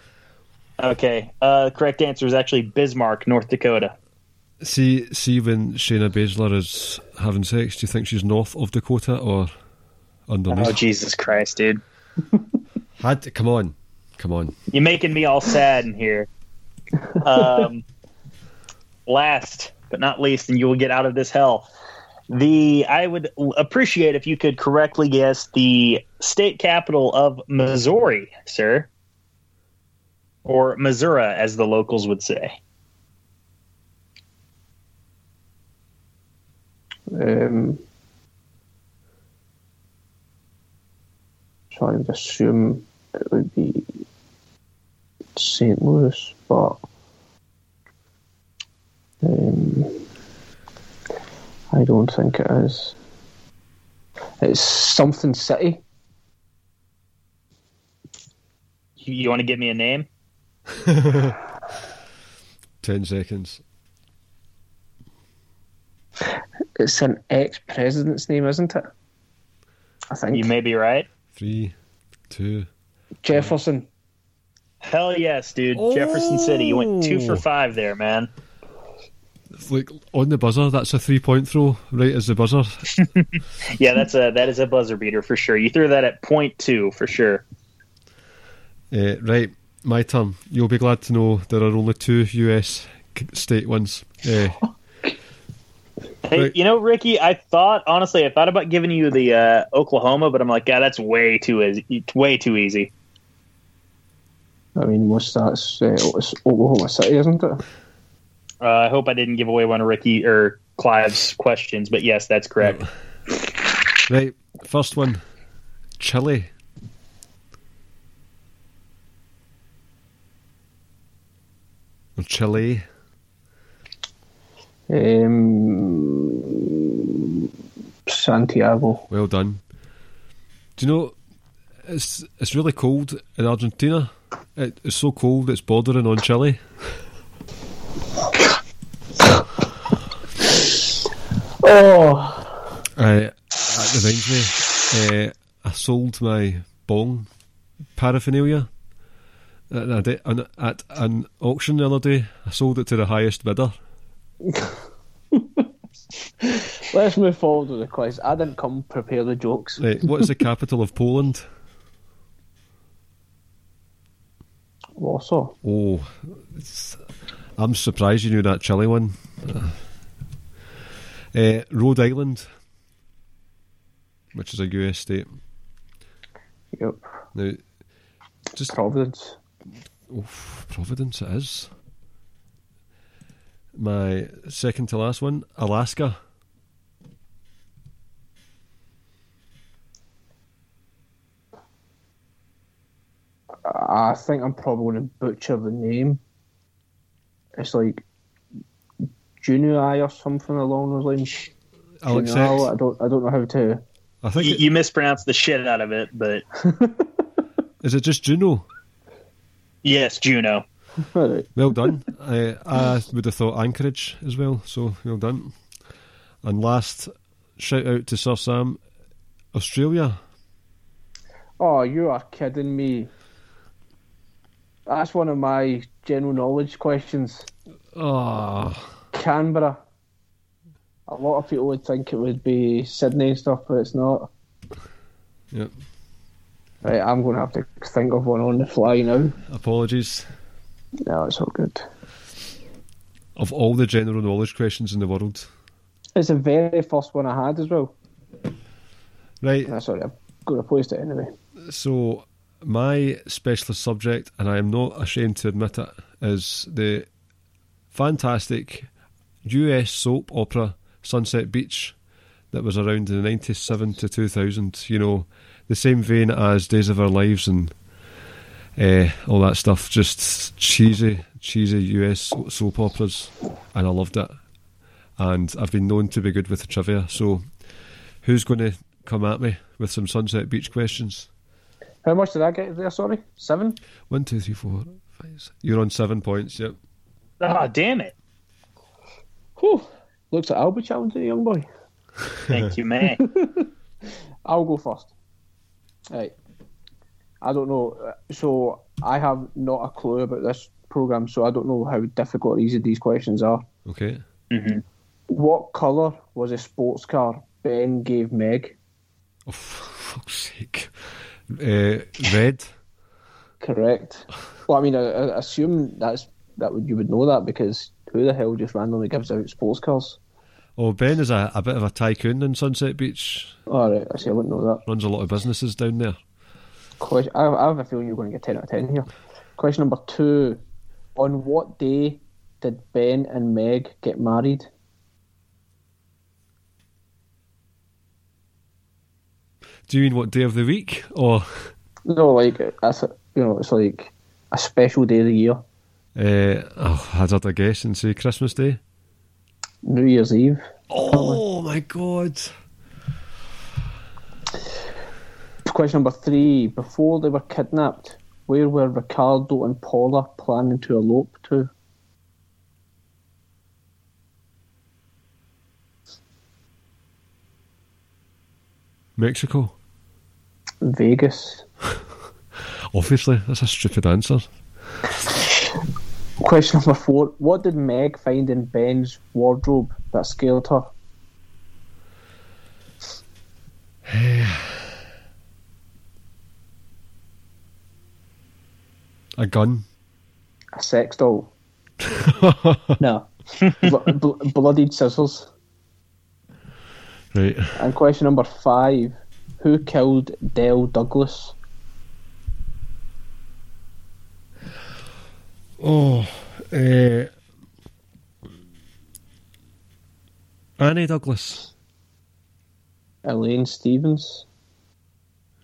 Okay. The correct answer is actually Bismarck, North Dakota. See when Shayna Baszler is having sex, do you think she's north of Dakota or underneath? Oh, Jesus Christ, dude. Come on. You're making me all sad in here. Last but not least, and you will get out of this hell. I would appreciate if you could correctly guess the state capital of Missouri, sir. Or Missouri, as the locals would say. So I would assume it would be St. Louis, but... I don't think it is. It's something city. You want to give me a name? 10 seconds. It's an ex-president's name, isn't it? I think. You may be right. 3, 2... Jefferson. One. Hell yes, dude. Oh. Jefferson City. You went 2 for 5 there, man. Look, on the buzzer, that's a 3-point throw, right as the buzzer. Yeah, that is a buzzer beater for sure. You threw that at 0.2 for sure. Right, my turn. You'll be glad to know there are only 2 US state ones. Hey, right. You know, Ricky, I thought about giving you the Oklahoma, but I'm like, yeah, that's way too easy. I mean, what's that? It's Oklahoma City, isn't it? I hope I didn't give away one of Ricky or Clive's questions, but yes, that's correct. Right, first one, Chile. Or Chile. Santiago. Well done. Do you know, it's really cold in Argentina. It's so cold it's bordering on Chile. Oh, that reminds me. I sold my bong paraphernalia at an auction the other day. I sold it to the highest bidder. Let's move forward with the quiz. I didn't come prepare the jokes. Right, what is the capital of Poland? Warsaw. Oh, I'm surprised you knew that Chile one. Rhode Island, which is a US state. Yep. Now, just Providence. Oh, Providence it is. My second to last one, Alaska. I think I'm probably going to butcher the name. It's like Junior I or something along those lines. Alex X. I don't know how to. I think you mispronounced the shit out of it, but is it just Juno? Yes, Juno. Right. Well done. I would have thought Anchorage as well, so well done. And last shout out to Sir Sam, Australia. Oh, you are kidding me. That's one of my general knowledge questions. Ah. Oh. Canberra. A lot of people would think it would be Sydney and stuff, but it's not. Yep. Right, I'm going to have to think of one on the fly now. Apologies. No, it's all good. Of all the general knowledge questions in the world, it's the very first one I had as well. Right. No, sorry, I'm going to post it anyway. So, my specialist subject, and I am not ashamed to admit it, is the fantastic US soap opera Sunset Beach that was around in 97 to 2000. You know, the same vein as Days of Our Lives and all that stuff. Just cheesy US soap operas, and I loved it. And I've been known to be good with the trivia, so who's going to come at me with some Sunset Beach questions? How much did I get there, sorry? 7? 1, 2, 3, 4, 5, 6. You're on 7 points, yep. Ah, oh, damn it. Whew. Looks like I'll be challenging the young boy. Thank you, man. I'll go first. Right. I don't know. So, I have not a clue about this programme, so I don't know how difficult or easy these questions are. Okay. Mm-hmm. What colour was a sports car Ben gave Meg? Oh, for fuck's sake. Red. Correct. Well, I mean, I assume you would know that, because who the hell just randomly gives out sports cars? Oh, Ben is a bit of a tycoon in Sunset Beach. All right, I see, I wouldn't know that. Runs a lot of businesses down there. I have a feeling you're going to get 10 out of 10 here. Question number 2. On what day did Ben and Meg get married? Do you mean what day of the week, or? No, like that's it's like a special day of the year. I'd had a guess and say Christmas Day, New Year's Eve. Oh my God! Question number 3: before they were kidnapped, where were Ricardo and Paula planning to elope to? Mexico. Vegas. Obviously, that's a stupid answer. Question number 4. What did Meg find in Ben's wardrobe that scared her? A gun. A sex doll. No. Bloodied scissors. Right. And question number 5. Who killed Del Douglas? Annie Douglas. Elaine Stevens.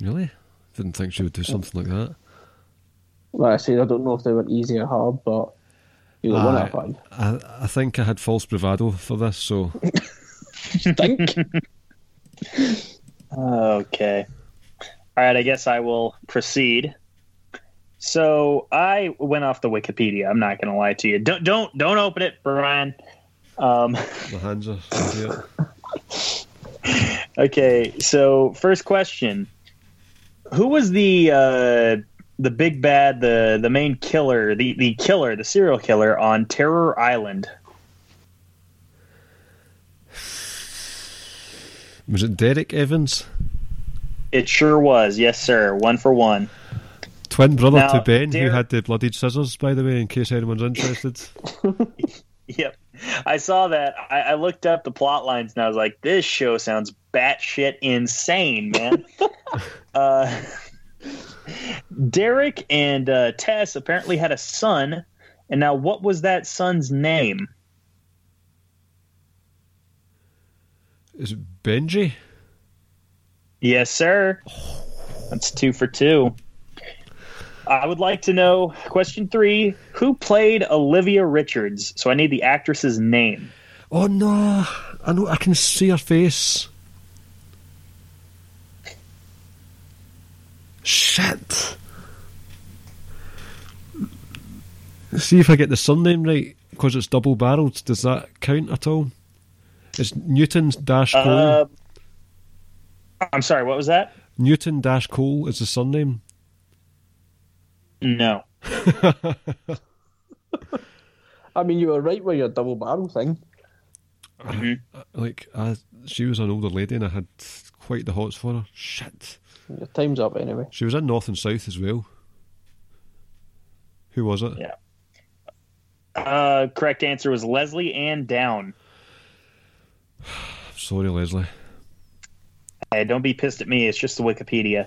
Really? Didn't think she would do something like that. Like I said, I don't know if they were easy or hard, but you were one out of 5. I think I had false bravado for this, so. Stink. Okay. All right, I guess I will proceed. So I went off the Wikipedia. I'm not going to lie to you. Don't open it, Brian. My hands are still here. Okay, so first question: who was the big bad, the main killer, the serial killer on Terror Island? Was it Derek Evans? It sure was, yes, sir. 1 for 1. Twin brother now, to Ben, who had the bloodied scissors, by the way, in case anyone's interested. Yep. I saw that. I looked up the plot lines and I was like, this show sounds batshit insane, man. Derek and Tess apparently had a son. And now, what was that son's name? Is it Benji? Yes, sir. That's 2 for 2. I would like to know, question 3, who played Olivia Richards? So I need the actress's name. Oh, no. I know. I can see her face. Shit. Let's see if I get the surname right, because it's double-barreled. Does that count at all? It's Newton-Cole. I'm sorry, what was that? Newton-Cole is the surname. No. I mean, you were right with your double barrel thing. Mm-hmm. She was an older lady and I had quite the hots for her. Shit. Your time's up anyway. She was in North and South as well. Who was it? Yeah. Correct answer was Leslie Ann Down. Sorry, Leslie. Hey, don't be pissed at me. It's just the Wikipedia.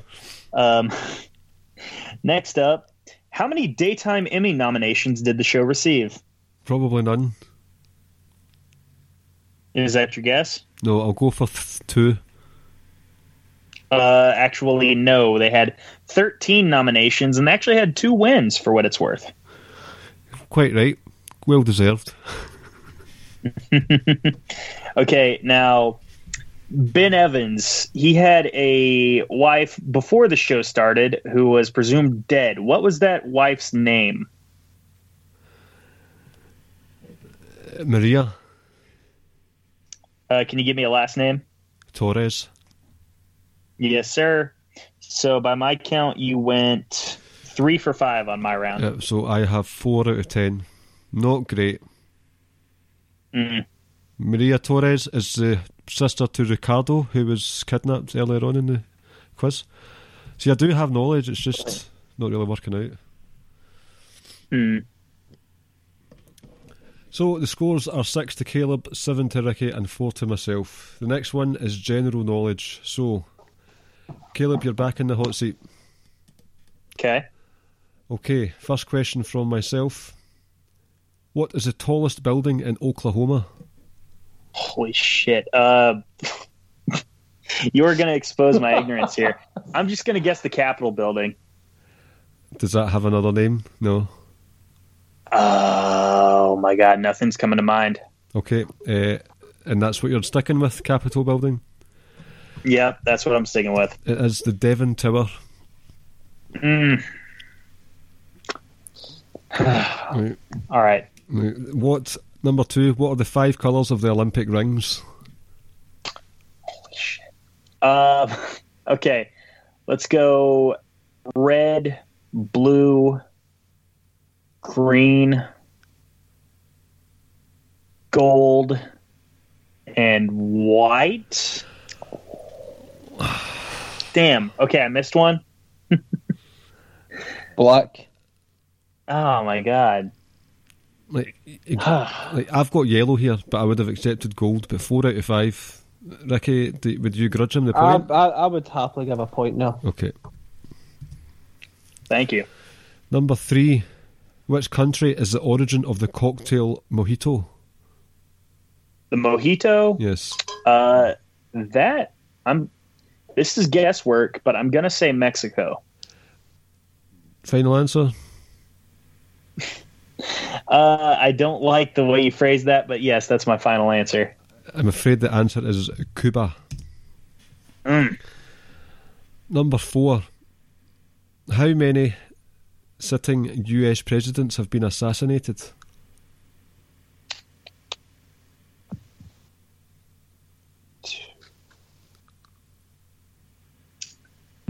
Next up, how many daytime Emmy nominations did the show receive? Probably none. Is that your guess? No, I'll go for two. Actually, no. They had 13 nominations and they actually had 2 wins, for what it's worth. Quite right. Well deserved. Okay, now, Ben Evans, he had a wife before the show started who was presumed dead. What was that wife's name? Maria. Can you give me a last name? Torres. Yes, sir. So by my count, you went 3 for 5 on my round. Yep, so I have 4 out of 10. Not great. Mm. Maria Torres is the sister to Ricardo, who was kidnapped earlier on in the quiz. See, I do have knowledge, it's just not really working out. Mm. So the scores are 6 to Caleb, 7 to Ricky and 4 to myself. The next one is general knowledge. So, Caleb, you're back in the hot seat. Okay, first question from myself. What is the tallest building in Oklahoma? Holy shit. You're going to expose my ignorance here. I'm just going to guess the Capitol building. Does that have another name? No. Oh my god, nothing's coming to mind. Okay, and that's what you're sticking with, Capitol building? Yeah, that's what I'm sticking with. It is the Devon Tower. Mm. Right. All right. What, number 2, what are the 5 colours of the Olympic rings? Holy shit. Okay, let's go red, blue, green, gold, and white. Damn. Okay, I missed one. Black. Oh my god. I've got yellow here, but I would have accepted gold. But 4 out of 5. Ricky, would you grudge him the point? I would happily give a point now. Okay. Thank you. Number 3. Which country is the origin of the cocktail mojito? The mojito? Yes. This is guesswork, but I'm going to say Mexico. Final answer? I don't like the way you phrased that, but yes, that's my final answer. I'm afraid the answer is Cuba. Mm. Number 4. How many sitting US presidents have been assassinated?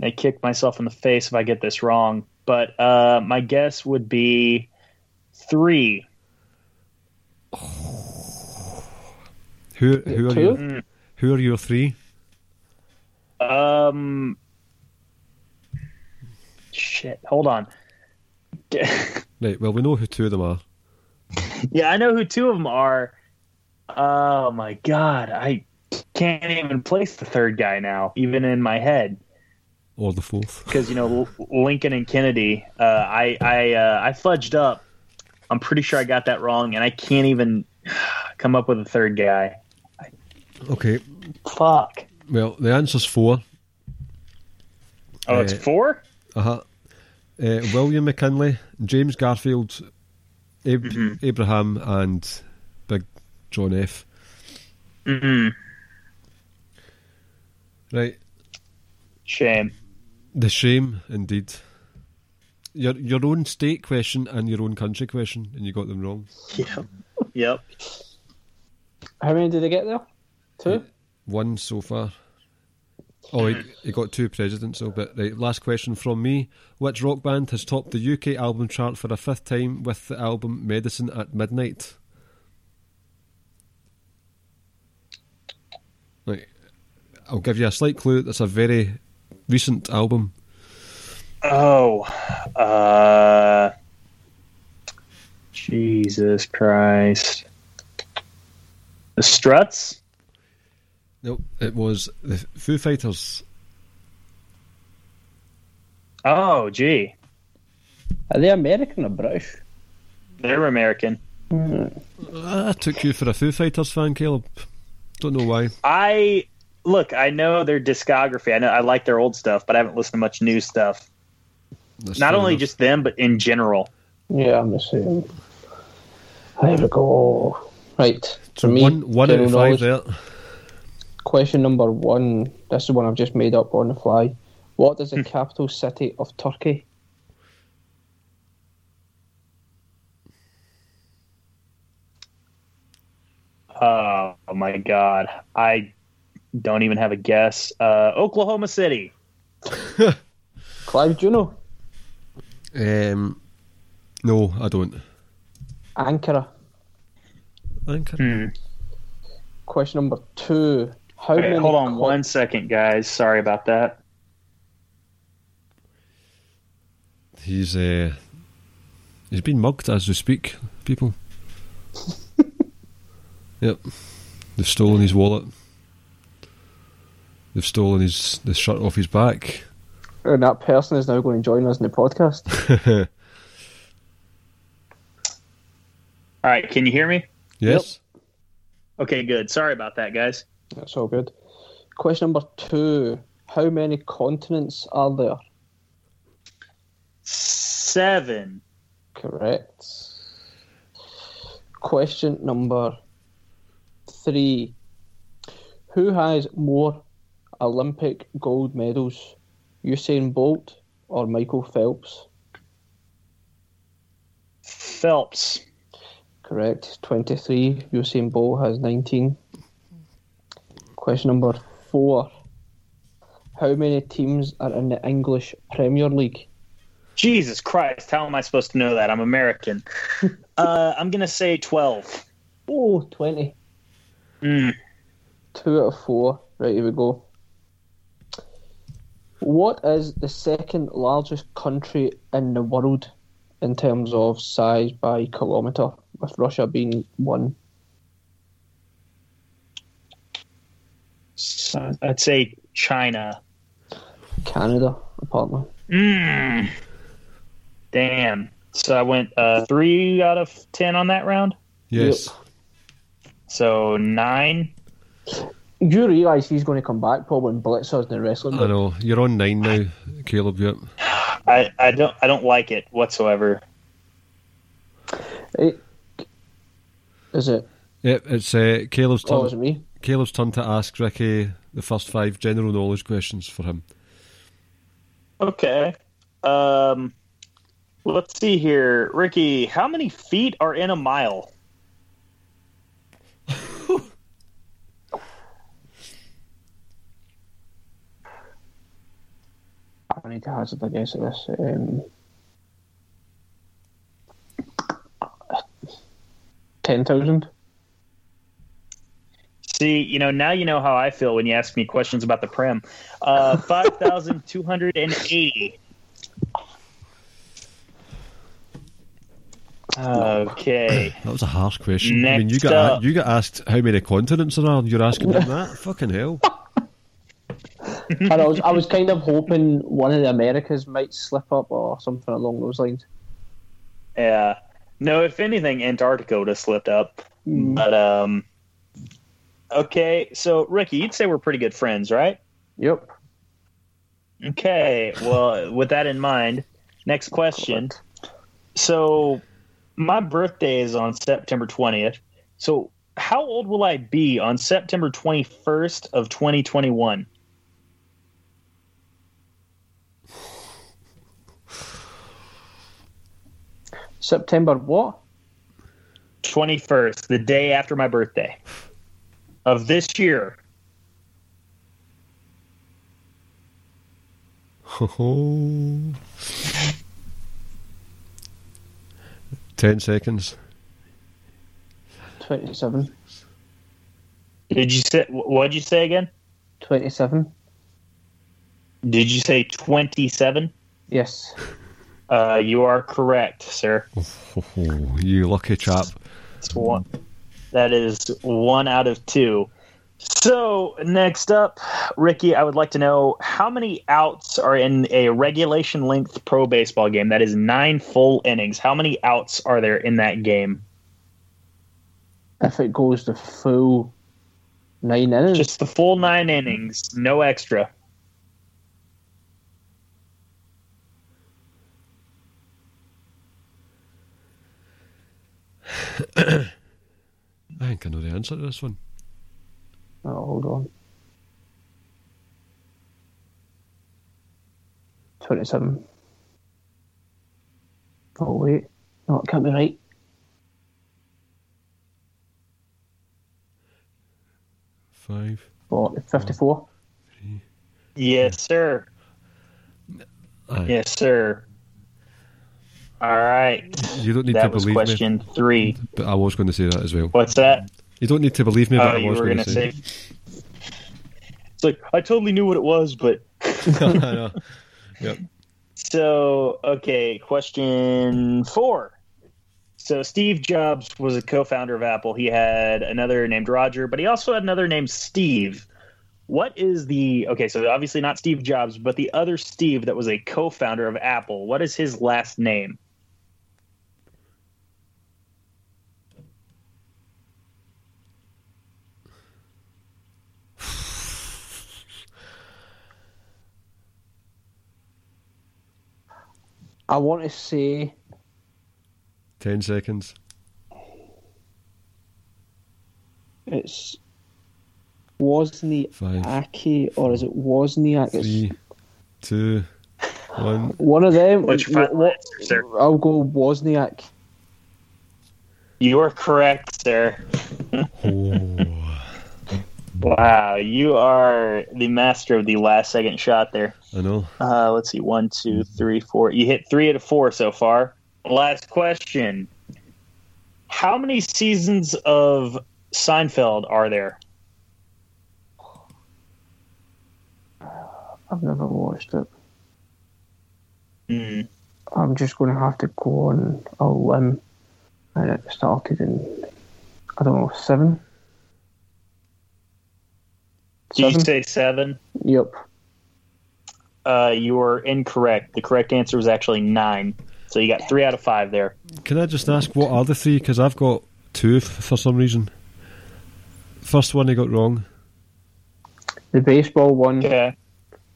I kick myself in the face if I get this wrong, but my guess would be 3. Oh. Who are Two? You? Who are your 3? Shit. Hold on. Right, well, we know who 2 of them are. Yeah, I know who 2 of them are. Oh my god, I can't even place the 3rd guy now, even in my head. Or the 4th. Because, you know, Lincoln and Kennedy, I fudged up. I'm pretty sure I got that wrong, and I can't even come up with a 3rd guy. Okay. Fuck. Well, the answer's 4. Oh, it's 4? Uh-huh. William McKinley, James Garfield, mm-hmm. Abraham, and Big John F. Mm-hmm. Right. Shame. The shame, indeed. Your own state question and your own country question, and you got them wrong. Yep. How many did they get there? 2? 1 so far. Oh, he got 2 presidents, so, but right, last question from me. Which rock band has topped the UK album chart for a 5th time with the album Medicine at Midnight? Like, I'll give you a slight clue. That's a very recent album. Oh, Jesus Christ! The Struts? Nope, it was the Foo Fighters. Oh, gee. Are they American or British? They're American. I took you for a Foo Fighters fan, Caleb. Don't know why. I know their discography. I know I like their old stuff, but I haven't listened to much new stuff. That's not only enough. Just them, but in general. Yeah, I'm the same. There we go. Right. For me, one out of five there. Question number one. This is one I've just made up on the fly. What is the capital city of Turkey? Oh my God. I don't even have a guess. Oklahoma City. Clive, do you know? No, I don't. Ankara. Question number two. Hold on 1 second, guys. Sorry about that. He's been mugged as we speak, people. Yep. They've stolen his wallet. They've stolen the shirt off his back. And that person is now going to join us in the podcast. All right, can you hear me? Yes. Yep. Okay, good. Sorry about that, guys. That's all good. Question number two. How many continents are there? 7. Correct. Question number 3. Who has more Olympic gold medals? Usain Bolt or Michael Phelps? Phelps. Correct. 23. Usain Bolt has 19. Question number 4. How many teams are in the English Premier League? Jesus Christ, how am I supposed to know that? I'm American. I'm going to say 12. Oh, 20. 2 out of 4. Right, here we go. What is the second largest country in the world in terms of size by kilometre, with Russia being 1? I'd say China. Canada, apparently. Damn. So I went 3 out of 10 on that round? Yes. Yep. So 9? You realise he's going to come back, Paul, and blitz us in the wrestling. I know. You're on 9 now, Caleb. Yep. I don't like it whatsoever. Is it? Yep, it's Caleb's turn. Oh, is it me? Caleb's turn to ask Ricky the first 5 general knowledge questions for him. Okay. Let's see here. Ricky, how many feet are in a mile? I need to hazard a guess at this. 10,000. See, now you know how I feel when you ask me questions about the Prem. 5,280. Okay. That was a harsh question. Next you got up. You got asked how many continents there are, and you're asking them that? Fucking hell. And I was kind of hoping one of the Americas might slip up or something along those lines. Yeah. No, if anything, Antarctica would have slipped up. But, okay, so, Ricky, you'd say we're pretty good friends, right? Yep. Okay, well, with that in mind, next question. So, my birthday is on September 20th. So, how old will I be on September 21st of 2021? September what? 21st, the day after my birthday of this year. Oh. 10 seconds. 27. Did you say, what did you say again? 27. Did you say 27? Yes. You are correct, sir. You lucky chap. That is 1 out of 2. So, next up, Ricky, I would like to know how many outs are in a regulation-length pro baseball game? That is 9 full innings. How many outs are there in that game? If it goes the full 9 innings? Just the full 9 innings, no extra. I think I know the answer to this one. Oh, hold on. 27. Oh, wait. No, it can't be right. Five. 54. Three. Yes, sir. Right. Yes, sir. All right. You don't need that to believe me. That was question 3. But I was going to say that as well. What's that? You don't need to believe me, but I was going to say. It's like, I totally knew what it was, but... No. Yep. So, okay, question 4. So Steve Jobs was a co-founder of Apple. He had another named Roger, but he also had another named Steve. What is the... Okay, so obviously not Steve Jobs, but the other Steve that was a co-founder of Apple. What is his last name? I want to say... 10 seconds. It's Wozniacki, or is it Wozniak? 3, 2, 1. One of them. What's your final answer, sir? I'll go Wozniak. You are correct, sir. Oh. Wow, you are the master of the last-second shot there. I know. Let's see, 1, 2, 3, 4. You hit 3 out of 4 so far. Last question. How many seasons of Seinfeld are there? I've never watched it. I'm just going to have to go on a limb. And it started in, 7? Did you say 7? Yep. You were incorrect. The correct answer was actually 9. So you got 3 out of 5 there. Can I just ask, what are the 3? Because I've got 2 for some reason. First one I got wrong. The baseball one. Yeah.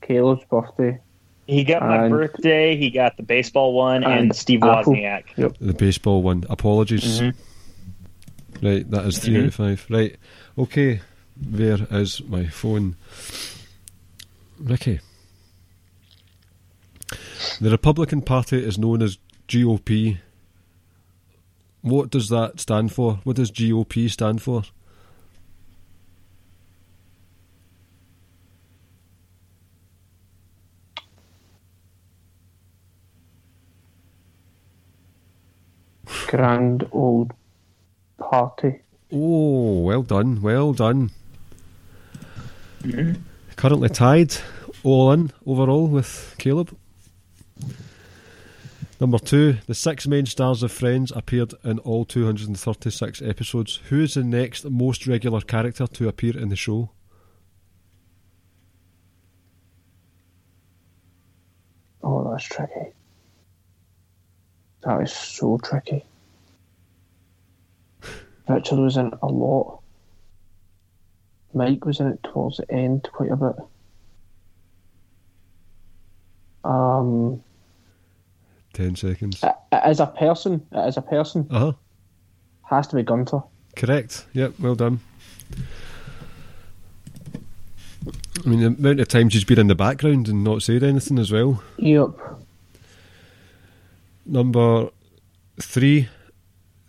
Caleb's birthday. He got my birthday. He got the baseball one and Steve Apple. Wozniak. Yep. The baseball one. Apologies. Mm-hmm. Right, that is 3 out of 5. Right. Okay. Where is my phone? Ricky. The Republican Party is known as GOP. What does that stand for? What does GOP stand for? Grand Old Party. Oh, well done, well done. Mm-hmm. Currently tied all in overall with Caleb. Number 2, the 6 main stars of Friends appeared in all 236 episodes. Who is the next most regular character to appear in the show? Oh, that's tricky. That is so tricky. Richard was in it a lot. Mike was in it towards the end quite a bit. As a person. Uh-huh. Has to be Gunther. Correct. Yep, well done. I mean, the amount of times he's been in the background and not said anything as well. Yep. Number 3,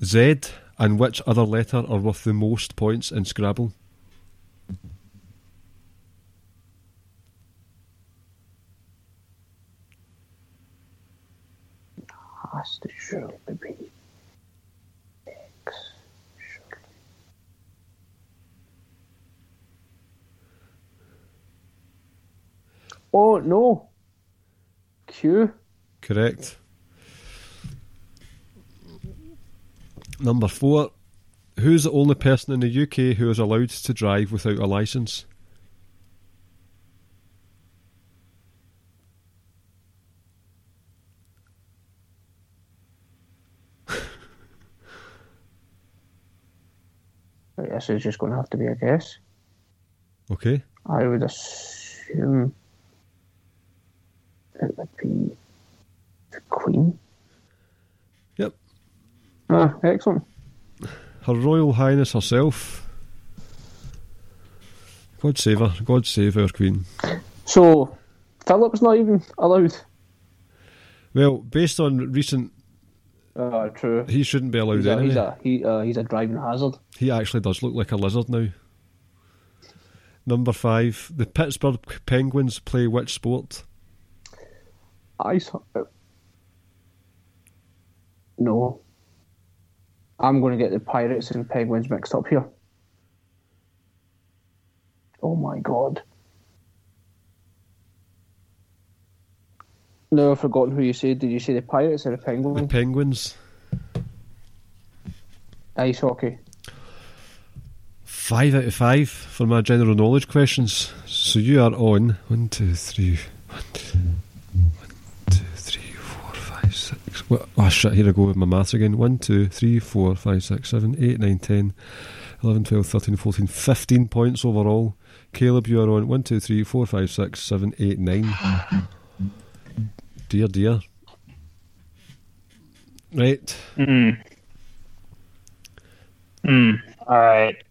Z and which other letter are worth the most points in Scrabble? Has to surely be X. Surely. Oh, no. Q. Correct. Number 4. Who's the only person in the UK who is allowed to drive without a licence? This is just going to have to be a guess. Okay. I would assume it would be the Queen. Yep. Ah, excellent. Her Royal Highness herself. God save her. God save our Queen. So, Philip's not even allowed? Well, based on recent... true. He shouldn't be allowed anyway. He's a driving hazard. He actually does look like a lizard now. Number 5. The Pittsburgh Penguins play which sport? Ice hockey. No. I'm going to get the Pirates and Penguins mixed up here. Oh my God. No, I've forgotten who you said. Did you say the Pirates or the Penguins? The Penguins. Ice hockey. 5 out of 5 for my general knowledge questions. So you are on 1, 2, 3. 1, 2, 3, 4, 5, 6. Oh shit, here I go with my maths again. 1, 2, 3, 4, 5, 6, 7, 8, 9, 10, 11, 12, 13, 14, 15 points overall. Caleb, you are on 1, 2, 3, 4, 5, 6, 7, 8, 9. Dear. Right. Alright.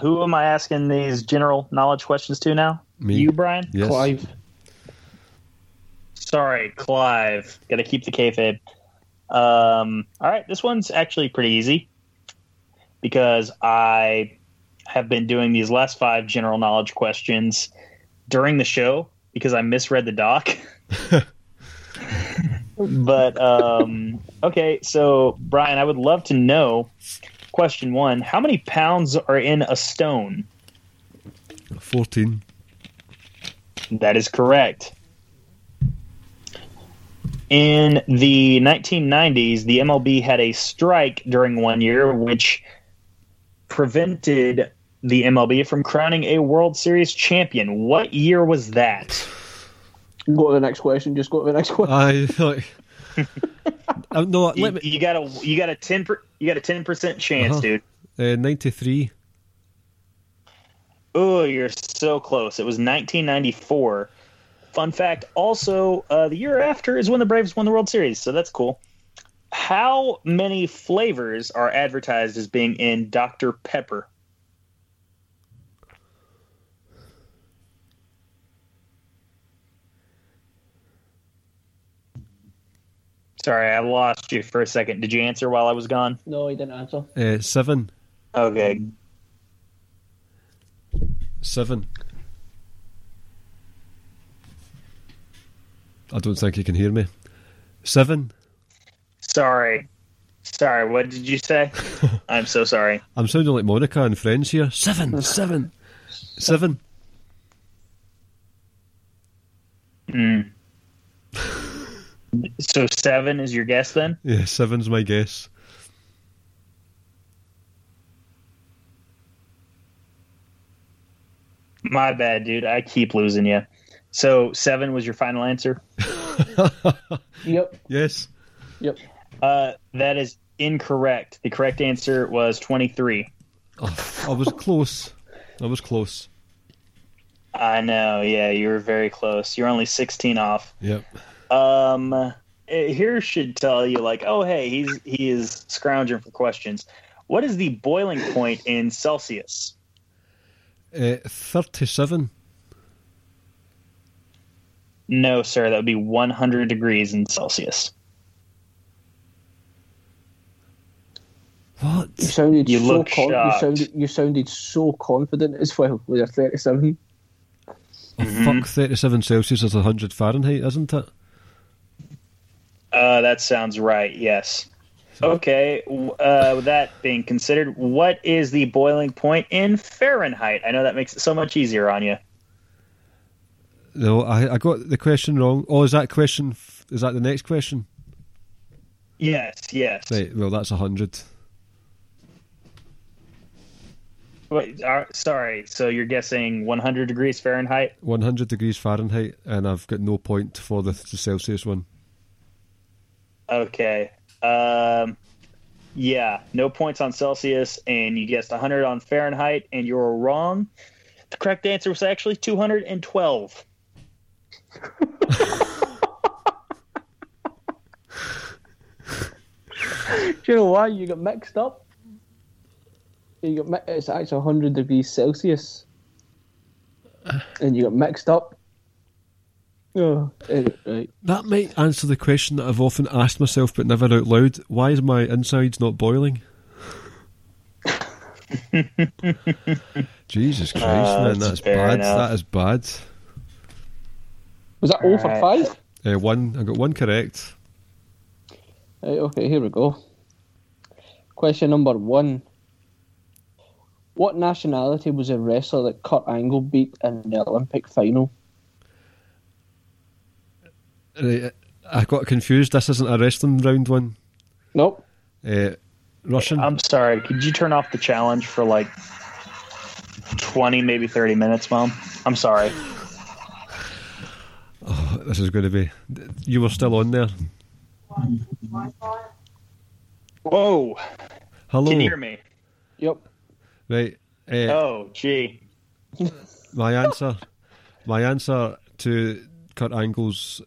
Who am I asking these general knowledge questions to now? Me. You, Brian? Yes. Clive. Sorry, Clive. Gotta keep the kayfabe. Alright, this one's actually pretty easy because I have been doing these last 5 general knowledge questions during the show because I misread the doc. But, okay, so, Brian, I would love to know, question 1, how many pounds are in a stone? 14. That is correct. In the 1990s, the MLB had a strike during one year, which prevented the MLB from crowning a World Series champion. What year was that? Go to the next question. Just go to the next question. No, you got a 10% chance, dude. 93. Oh, you're so close. It was 1994. Fun fact. Also, the year after is when the Braves won the World Series, so that's cool. How many flavors are advertised as being in Dr. Pepper? Sorry, I lost you for a second. Did you answer while I was gone? No, he didn't answer. 7. Okay. 7. I don't think you can hear me. 7. Sorry, what did you say? I'm so sorry. I'm sounding like Monica in Friends here. 7. So 7 is your guess then? Yeah, 7's my guess. My bad, dude. I keep losing you. So 7 was your final answer? Yep. Yes. Yep. That is incorrect. The correct answer was 23. Oh, I was close. I know. Yeah, you were very close. You're only 16 off. Yep. Here should tell you, like, oh, hey, he is scrounging for questions. What is the boiling point in Celsius? 37. No, sir, that would be 100 degrees in Celsius. What? You sounded so confident as well with a 37. Oh, fuck, 37 Celsius is 100 Fahrenheit, isn't it? That sounds right, yes. Okay, with that being considered, what is the boiling point in Fahrenheit? I know that makes it so much easier on you. No, I got the question wrong. Oh, is that question? Is that the next question? Yes. Right, well, that's 100. Wait, sorry. So you're guessing 100 degrees Fahrenheit? 100 degrees Fahrenheit, and I've got no point for the Celsius one. Okay. Yeah, no points on Celsius, and you guessed 100 on Fahrenheit, and you were wrong. The correct answer was actually 212. Do you know why you got mixed up? It's actually 100 degrees Celsius, and you got mixed up. Oh, right. That might answer the question that I've often asked myself but never out loud. Why is my insides not boiling? Jesus Christ, man, that's bad. Enough. That is bad. Was that all for 5? One. I got one correct. Right, okay, here we go. Question number 1. What nationality was a wrestler that Kurt Angle beat in the Olympic final? I got confused. This isn't a wrestling round one. Nope. Russian? I'm sorry. Could you turn off the challenge for like 20, maybe 30 minutes, Mom? I'm sorry. Oh, this is going to be... You were still on there. Whoa. Hello. Can you hear me? Yep. Right. Oh, gee. My answer to Kurt Angle's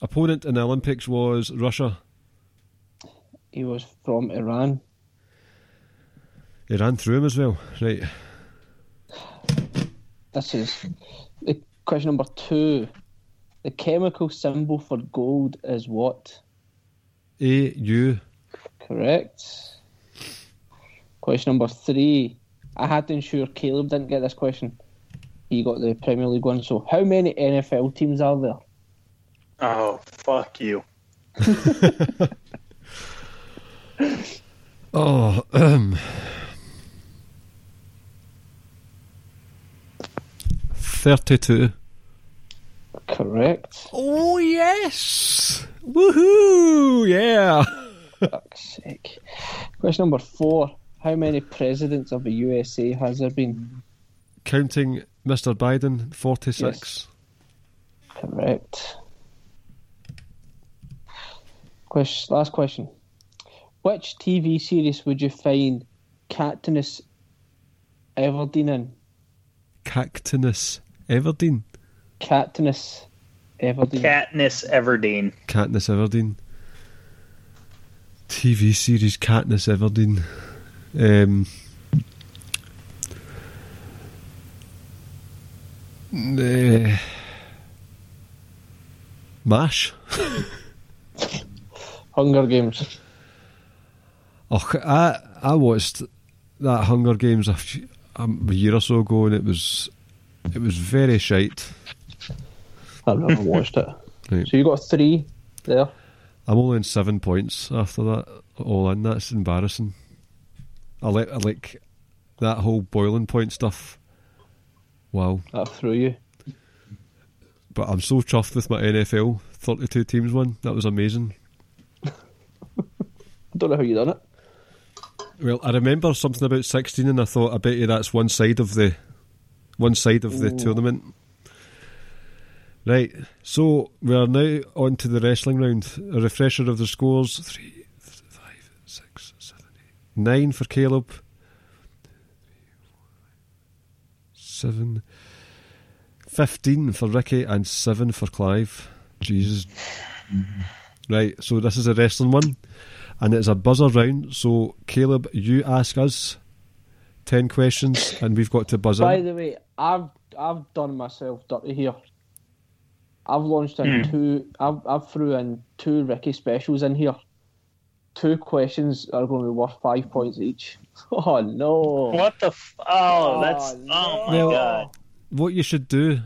opponent in the Olympics was Russia. He was from Iran. He ran through him as well. Right. This is question number 2. The chemical symbol for gold is what? AU. Correct. Question number 3. I had to ensure Caleb didn't get this question. He got the Premier League one. So, how many NFL teams are there? Oh, fuck you. Oh, – 32. Correct. Oh, yes! Woohoo! Yeah! Fuck's sake. Question number 4. How many presidents of the USA has there been? Counting Mr. Biden, 46. Yes. Correct. Last question. Which TV series would you find Katniss Everdeen in? Katniss Everdeen. TV series Katniss Everdeen. MASH. Hunger Games. Oh, I watched that Hunger Games a year or so ago, and it was very shite. I've never watched it. Right. So you got 3 there. I'm only on 7 points after that. All in. That's embarrassing. I like that whole boiling point stuff. Wow. That threw you. But I'm so chuffed with my NFL 32 teams one. That was amazing. I don't know how you done it. Well, I remember something about 16 and I thought, I bet you that's one side of the tournament. Right. So we are now on to the wrestling round. A refresher of the scores. 3, 5, 6, 7, 9 for Caleb. 7. 15 for Ricky and 7 for Clive. Jesus. Right, so this is a wrestling one. And it's a buzzer round. So, Caleb, you ask us 10 questions and we've got to buzz in. By the way, I've done myself dirty here. I've launched in I've threw in 2 Ricky specials in here. 2 questions are going to be worth 5 points each. Oh, no. What the... that's... No. Oh, my God. What you should do,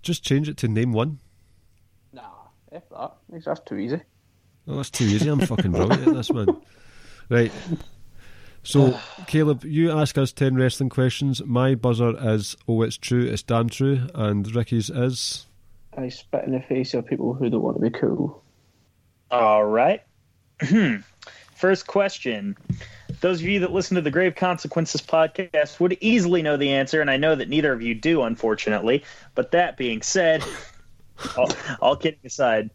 just change it to name one. Nah, F that. That's too easy. I'm fucking brilliant at this, man. Right. So, Caleb, you ask us 10 wrestling questions. My buzzer is, oh, it's true, it's damn true. And Ricky's is? I spit in the face of people who don't want to be cool. All right. First question. Those of you that listen to the Grave Consequences podcast would easily know the answer, and I know that neither of you do, unfortunately. But that being said, all kidding aside,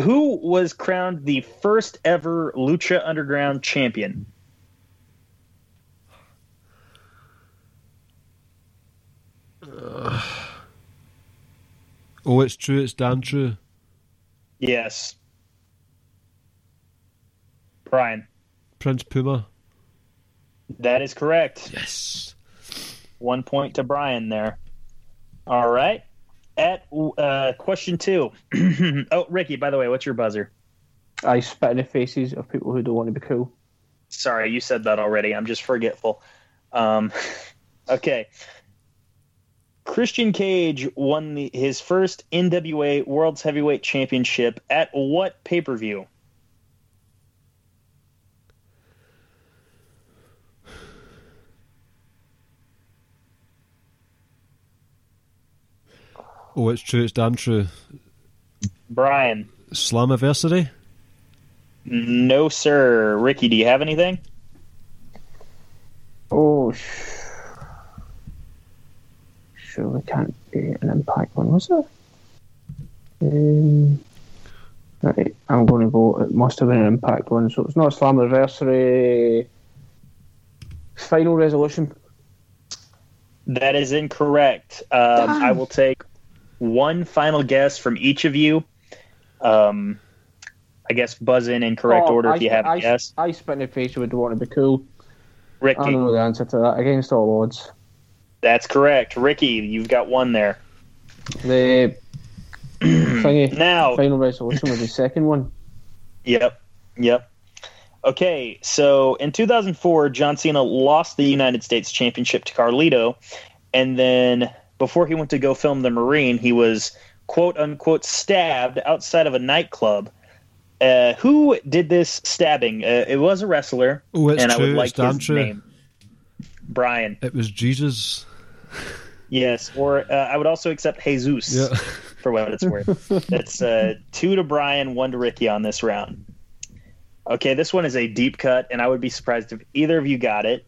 who was crowned the first ever Lucha Underground champion? Oh, it's true, it's damn true. Yes. Brian. Prince Puma. That is correct. Yes. 1 point to Brian there. All right. At question two. Oh, Ricky, by the way, what's your buzzer? I spit in the faces of people who don't want to be cool. Sorry, you said that already. I'm just forgetful. Okay. Christian Cage won his first NWA World's Heavyweight Championship at what pay-per-view? Oh, it's true, it's damn true. Brian. Slammiversary? No, sir. Ricky, do you have anything? Oh, surely can't be an Impact one, was it? Right, I'm going to go. It must have been an Impact one, so it's not Slammiversary. Final Resolution. That is incorrect. I will take one final guess from each of you. I guess buzz in correct order if you have a guess. I spit in the face with the want to be cool. Ricky. I don't know the answer to that. Against all odds. That's correct. Ricky, you've got one there. The thingy. Now, Final Resolution was the second one. Yep. Okay, so in 2004, John Cena lost the United States Championship to Carlito, and then before he went to go film The Marine, he was quote-unquote stabbed outside of a nightclub. Who did this stabbing? It was a wrestler, I would like his name. Brian. It was Jesus. Yes, or I would also accept Jesus for what it's worth. That's 2 to Brian, 1 to Ricky on this round. Okay, this one is a deep cut, and I would be surprised if either of you got it.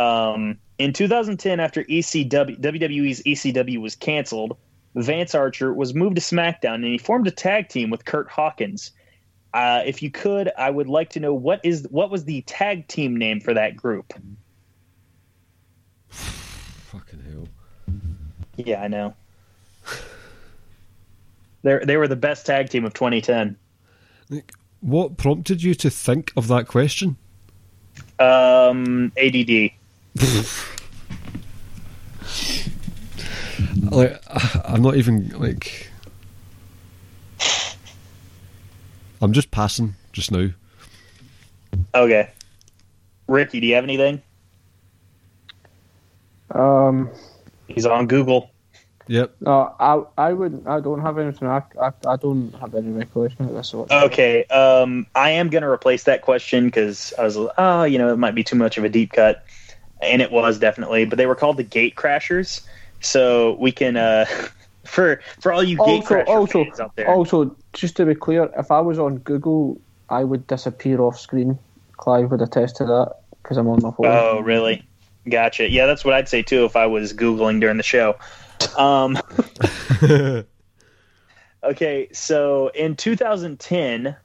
In 2010, after WWE's ECW was canceled, Vance Archer was moved to SmackDown, and he formed a tag team with Curt Hawkins. If you could, I would like to know what was the tag team name for that group? Fucking hell. Yeah, I know. They were the best tag team of 2010. Nick. What prompted you to think of that question? ADD. I'm not even I'm just passing just now. Okay. Ricky, do you have anything? He's on Google. Yep. I don't have anything. I don't have any recollection of this sort. Okay. I am going to replace that question because I was it might be too much of a deep cut, and it was definitely. But they were called the Gate Crashers, so we can for all you Gate Crasher fans out there. Also, just to be clear, if I was on Google, I would disappear off screen. Clive would attest to that because I'm on my phone. Oh, really? Gotcha. Yeah, that's what I'd say too if I was Googling during the show. Okay, so in 2010,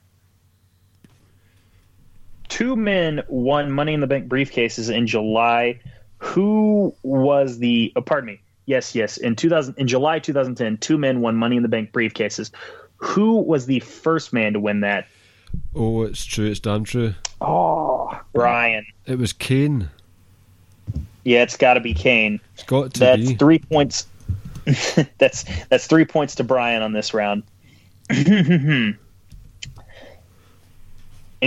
2 men won Money in the Bank briefcases in July. Who was the? Oh, pardon me. Yes. In July 2010, 2 men won Money in the Bank briefcases. Who was the first man to win that? Oh, it's true. It's damn true. Oh, Brian. It was Kane. Yeah, it's got to be Kane. It's got to be. That's 3 points. That's 3 points to Brian on this round. In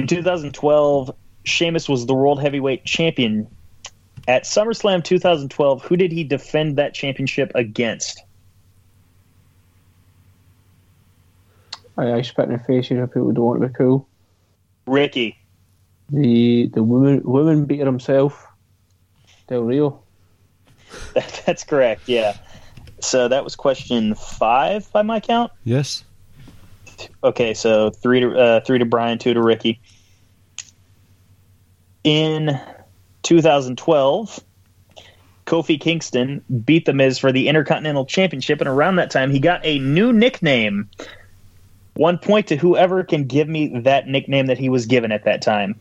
2012, Sheamus was the World Heavyweight Champion. At SummerSlam 2012, who did he defend that championship against? I spit in the faces of people who don't want to be cool. Ricky. The woman beater himself, Del Rio. That's correct, yeah. So that was question 5 by my count? Yes. Okay, so 3 to Brian, 2 to Ricky. In 2012, Kofi Kingston beat The Miz for the Intercontinental Championship, and around that time he got a new nickname. 1 point to whoever can give me that nickname that he was given at that time.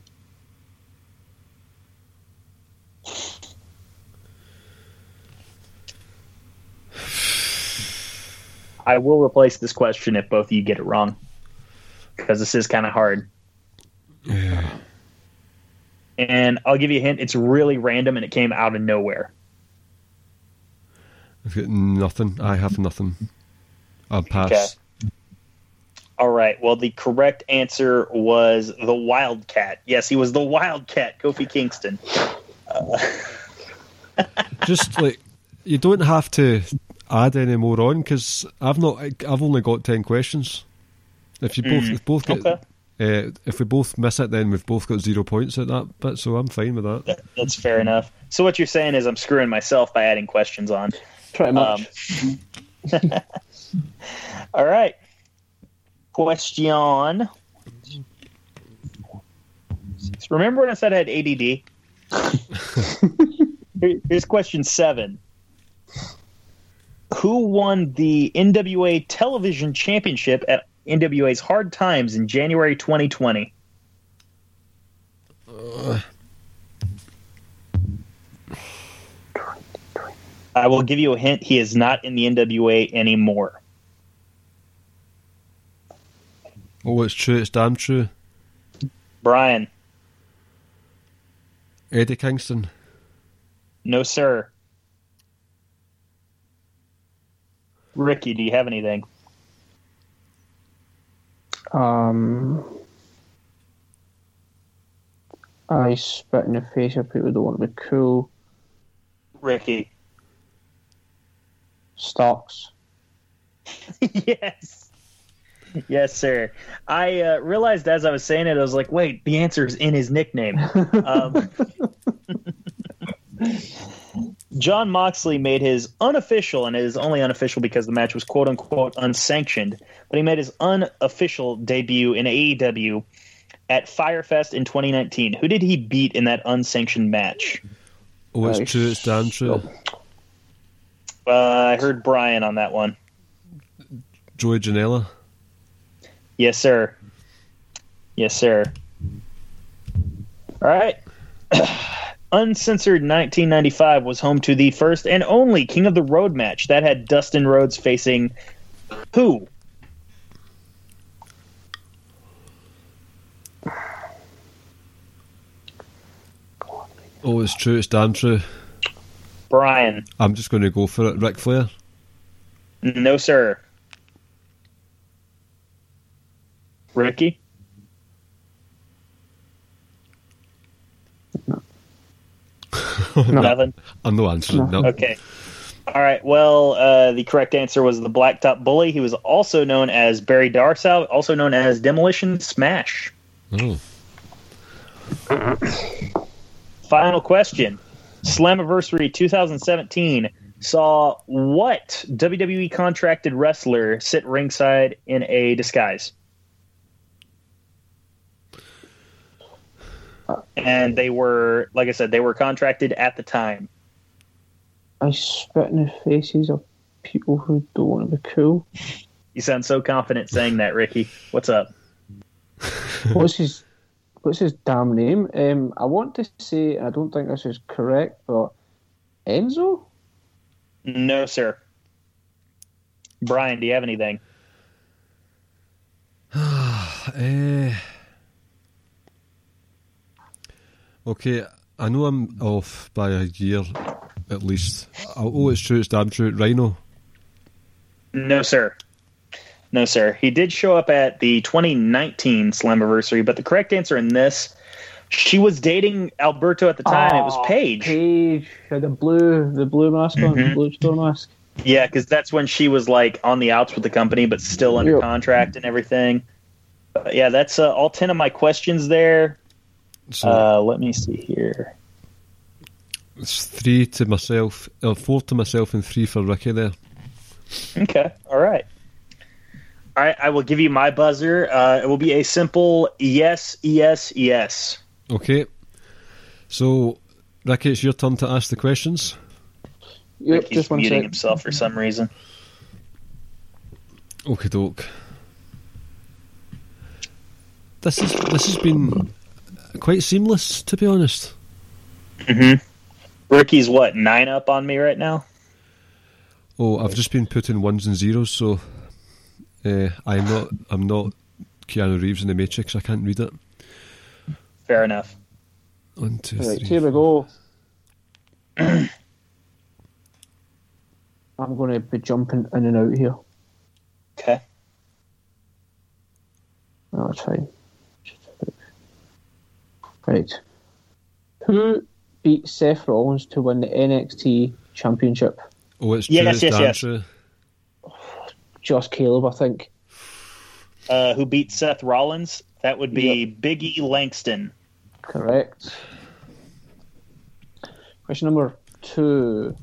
I will replace this question if both of you get it wrong, because this is kind of hard. Yeah. And I'll give you a hint. It's really random, and it came out of nowhere. I've got nothing. I have nothing. I'll pass. Okay. All right. Well, the correct answer was the Wildcat. Yes, he was the Wildcat, Kofi Kingston. Just like, you don't have to add any more on, because I've only got 10 questions. If you both, if we both miss it, then we've both got 0 points at that bit, so I'm fine with that. That's fair enough. So what you're saying is I'm screwing myself by adding questions on. Pretty much. All right. Question. Remember when I said I had ADD? Here's question 7. Who won the NWA Television Championship at NWA's Hard Times in January 2020? I will give you a hint. He is not in the NWA anymore. Oh, it's true. It's damn true. Brian. Eddie Kingston. No, sir. Ricky, do you have anything? I spit in the face of people who don't want to be cool. Ricky. Stocks. Yes. Yes, sir. I realized as I was saying it, I was like, wait, the answer is in his nickname. Jon Moxley made his unofficial, and it is only unofficial because the match was quote-unquote unsanctioned, but he made his unofficial debut in AEW at Firefest in 2019. Who did he beat in that unsanctioned match? Oh, it's true. It's damn true. I heard Brian on that one. Joey Janela? Yes, sir. Yes, sir. All right. Uncensored 1995 was home to the first and only King of the Road match. That had Dustin Rhodes facing who? Oh, it's true. It's damn true. Brian. I'm just going to go for it. Ric Flair? No, sir. Ricky? Nothing? I'm no answering. No. Okay. All right. Well, the correct answer was the Blacktop Bully. He was also known as Barry Darsow, also known as Demolition Smash. Oh. Final question. Slammiversary 2017 saw what WWE contracted wrestler sit ringside in a disguise? And they were, like I said, they were contracted at the time. I spit in the faces of people who don't want to be cool. You sound so confident saying that, Ricky. What's up? What's his damn name? I want to say, I don't think this is correct, but Enzo? No, sir. Brian, do you have anything? Okay, I know I'm off by a year at least. Oh, it's true, it's damn true. Rhino? No, sir. No, sir. He did show up at the 2019 Slammiversary, but the correct answer in this, she was dating Alberto at the time. Oh, it was Paige. Paige, the blue mask on, the blue store mask. Yeah, because that's when she was like on the outs with the company, but still under contract and everything. But yeah, that's all 10 of my questions there. So let me see here. It's 3 to myself, 4 to myself, and 3 for Ricky there. Okay, all right. All right, I will give you my buzzer. It will be a simple yes, yes, yes. Okay. So, Ricky, it's your turn to ask the questions. Yep, Ricky's just muting himself for some reason. Okie doke. This has been quite seamless, to be honest. Mm-hmm. Ricky's what, 9 up on me right now? Oh, I've just been putting ones and zeros, so I'm not Keanu Reeves in the Matrix. I can't read it. Fair enough. 1, 2, 3. Here we go. I'm going to be jumping in and out here. Okay. No, that's fine. Right. Who beat Seth Rollins to win the NXT Championship? Oh, it's yes. Just Caleb, I think. Who beat Seth Rollins? That would be Big E Langston. Correct. Question number 2.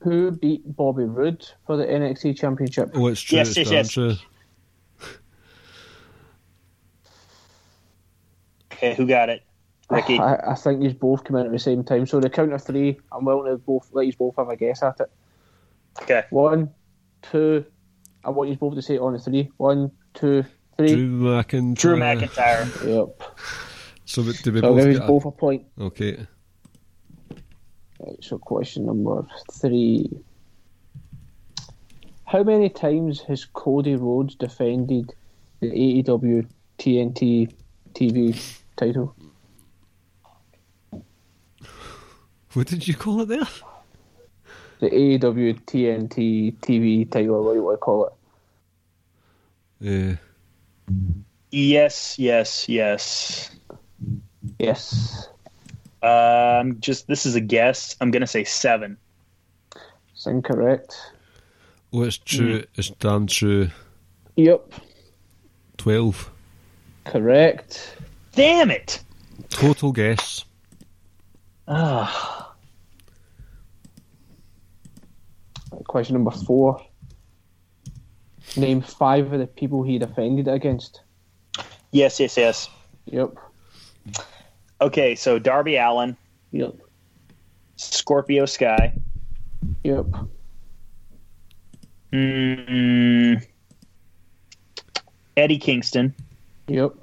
Who beat Bobby Roode for the NXT Championship? Oh, it's true. Yes. Okay, who got it? Ricky? I think these both came in at the same time. So the count of 3, I'm willing to let you both have a guess at it. Okay. 1, 2, I want you both to say it on the 3. 1, 2, 3. Drew McIntyre. Yep. So do we both give both a point? Okay. Right, so question number 3. How many times has Cody Rhodes defended the AEW TNT TV title? What did you call it there? The AEW TNT TV title, what do you want to call it? Yes. This is a guess. I'm going to say 7. It's incorrect. Oh, it's true. It's damn true. Yep. 12. Correct. Damn it! Total guess. Question number 4. Name 5 of the people he defended against. Yes. Yep. Okay, so Darby Allin. Yep. Scorpio Sky. Yep. Eddie Kingston. Yep.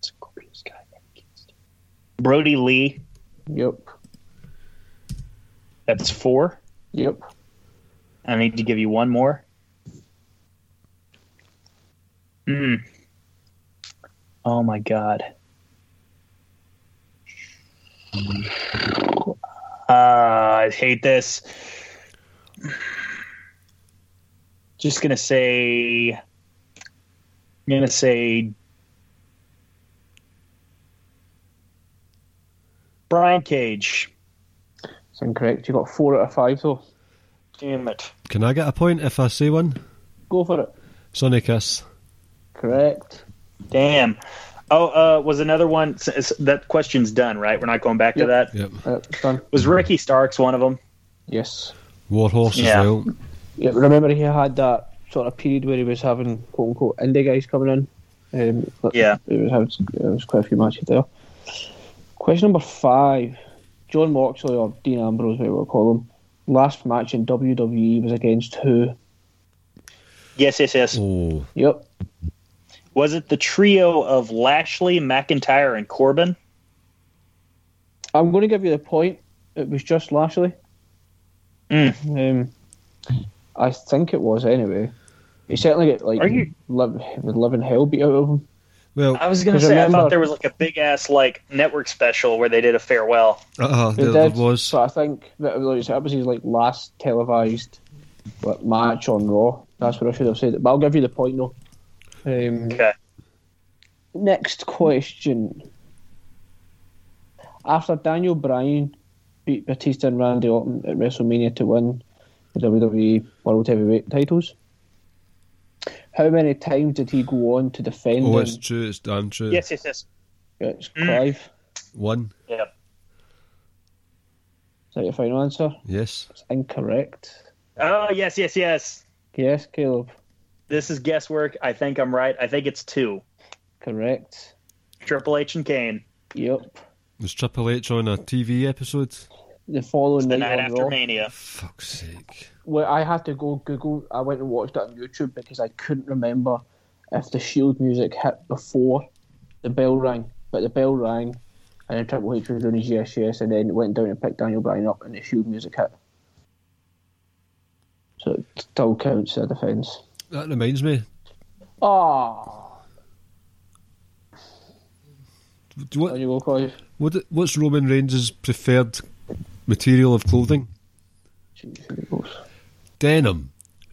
Scorpio Sky, Eddie Kingston. Brody Lee. Yep. That's 4. Yep. I need to give you one more. Oh my god. I hate this. Just gonna say. I'm gonna say. Brian Cage. That's incorrect. You got 4 out of 5, though. Damn it. Can I get a point if I say one? Go for it. Sonny Kiss. Correct. Damn. Oh, was another one. That question's done, right? We're not going back to that? Yep. Done. Was Ricky Starks one of them? Yes. Warhorse as well. Yeah, remember he had that sort of period where he was having quote unquote indie guys coming in. It was quite a few matches there. Question number 5. Jon Moxley or Dean Ambrose, whatever we'll call him, last match in WWE was against who? Yes. Oh. Yep. Was it the trio of Lashley, McIntyre, and Corbin? I'm going to give you the point. It was just Lashley. I think it was anyway. He certainly got living hell beat out of him. Well, I was going to say I thought there was a big ass network special where they did a farewell. There was. But I think that was his last televised match on Raw. That's what I should have said. But I'll give you the point though. Okay. Next question. After Daniel Bryan beat Batista and Randy Orton at WrestleMania to win the WWE World Heavyweight titles, How many times did he go on to defend him? Oh, it's true. It's damn true. Yes. Yeah, it's Clive. One. Yeah. Is that your final answer? Yes. It's incorrect. Oh, yes. Yes, Caleb. This is guesswork. I think I'm right. I think it's two. Correct. Triple H and Kane. Yep. Was Triple H on a TV episode? The following night after Raw. Mania. Fuck's sake. Well, I had to go Google. I went and watched it on YouTube because I couldn't remember if the Shield music hit before the bell rang. But the bell rang, and then Triple H was doing his yes, and then went down and picked Daniel Bryan up, and the Shield music hit. So it still counts as a defence. That reminds me. What's Roman Reigns' preferred material of clothing? Denim.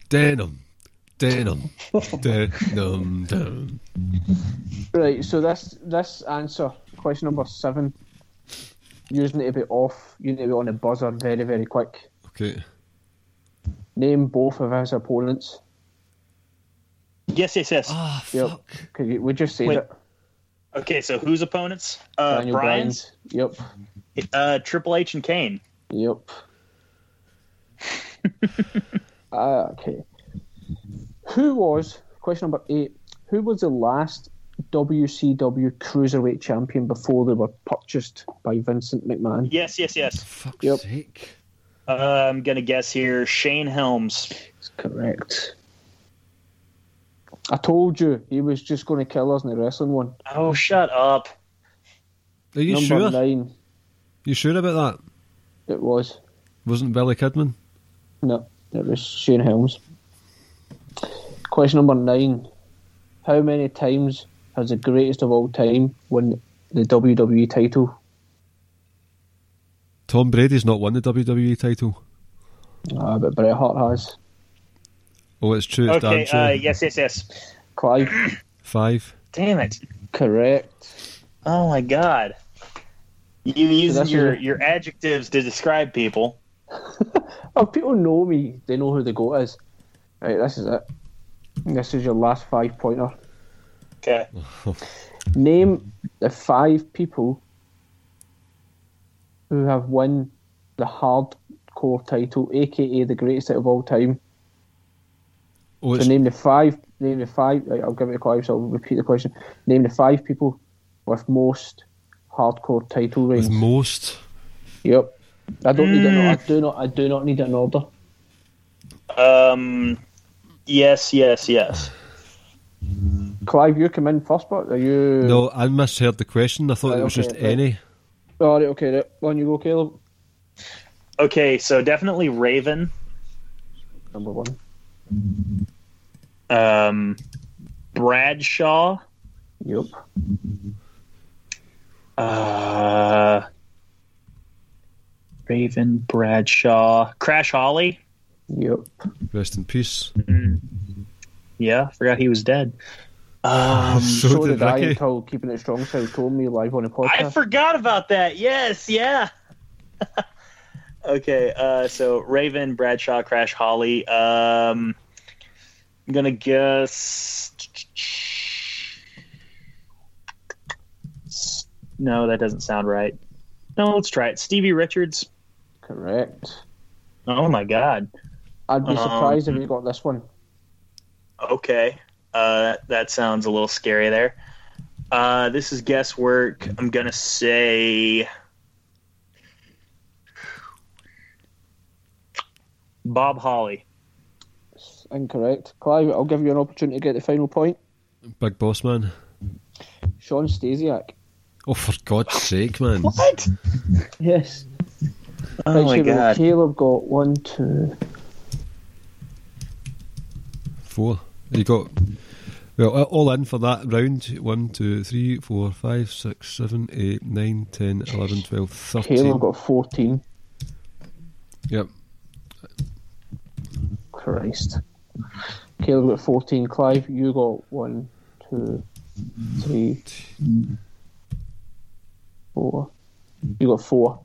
Denim. Right, so this answer, question number 7, you just need to be off. You need to be on the buzzer very, very quick. Okay. Name both of his opponents. Yes. Ah, fuck. Yep. We just said it. Okay, so whose opponents? Daniel Bryan's. Yep. Triple H and Kane. Yep. Okay. Question number 8, who was the last WCW Cruiserweight Champion before they were purchased by Vincent McMahon? Yes. Fuck's sake. I'm going to guess here, Shane Helms. That's correct. I told you he was just going to kill us in the wrestling one. Oh, shut up. Are you sure? Number 9. You sure about that? It was. Wasn't Billy Kidman? No, it was Shane Helms. Question number 9. How many times has the greatest of all time won the WWE title? Tom Brady's not won the WWE title. Ah, but Bret Hart has. Oh, it's true. It's okay, damn true. Yes. Clive. 5. Damn it. Correct. Oh my God. You use your adjectives to describe people. If people know me, they know who the GOAT is. Right, this is it. This is your last 5-pointer. Okay. Name the 5 people who have won the hardcore title, aka the greatest title of all time. Oh, so name the five. I'll give it to Clive, so I'll repeat the question. Name the 5 people with most hardcore title reigns. With most? Yep. I don't need it. I do not need it in order. Yes. Clive, you come in first, but are you? No, I misheard the question. I thought it was just any. All right, okay. On you go, Caleb. Okay, so definitely Raven. Number 1. Bradshaw. Yep. Raven, Bradshaw, Crash Holly. Yep. Rest in peace. Mm-hmm. Yeah, forgot he was dead. So did I until Keeping It Strong Style told me live on a podcast. I forgot about that. Yes, yeah. Okay, so Raven, Bradshaw, Crash Holly. I'm gonna guess. No, that doesn't sound right. No, let's try it. Stevie Richards. Correct. Oh my God. I'd be surprised if you got this one. Okay. That sounds a little scary there. This is guesswork. I'm going to say Bob Holly. That's incorrect. Clive, I'll give you an opportunity to get the final point. Big Boss Man. Sean Stasiak. Oh, for God's sake, man. What? Yes. Oh, my God. Caleb got 1, 2, 4. You got... Well, all in for that round. 1, 2, 3, 4, 5, 6, 7, 8, 9, 10, 11, 12, 13. Caleb got 14. Yep. Christ. Caleb got 14. Clive, you got 1, 2, 3, 4. You got 4.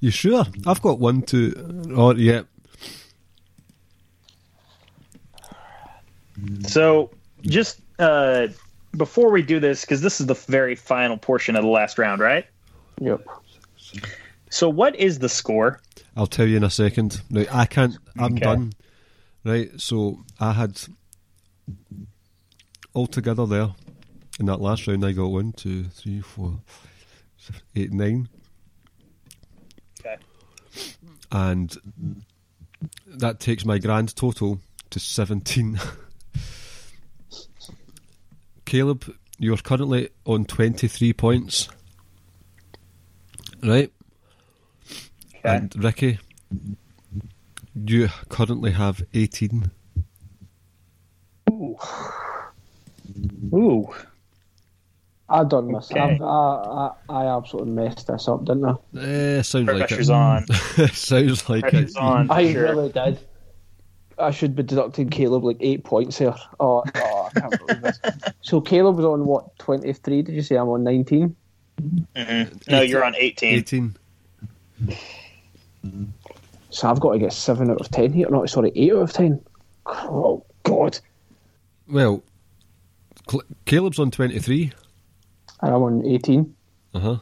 You sure? I've got 1, 2. Oh, yeah. So just before we do this, because this is the very final portion of the last round, right? Yep. So what is the score? I'll tell you in a second. Now, I can't. I'm done. Right. So I had altogether there in that last round. I got 1, 2, 3, 4, 8, 9. Okay. And that takes my grand total to 17. Caleb, you're currently on 23 points. Right? Okay. And Ricky, you currently have 18. Ooh. Ooh. I done this. Okay. I absolutely messed this up, didn't I? Sounds like it. Pressure's on. Sounds like it. On, I really did. I should be deducting Caleb like 8 points here. Oh, I can't believe this. So Caleb was on what, 23? Did you say I'm on 19? Mm-hmm. No, you're on 18. 18. So I've got to get 7 out of 10 here. No, sorry, 8 out of 10. Oh God. Well, Caleb's on 23. And I'm on 18. Uh-huh.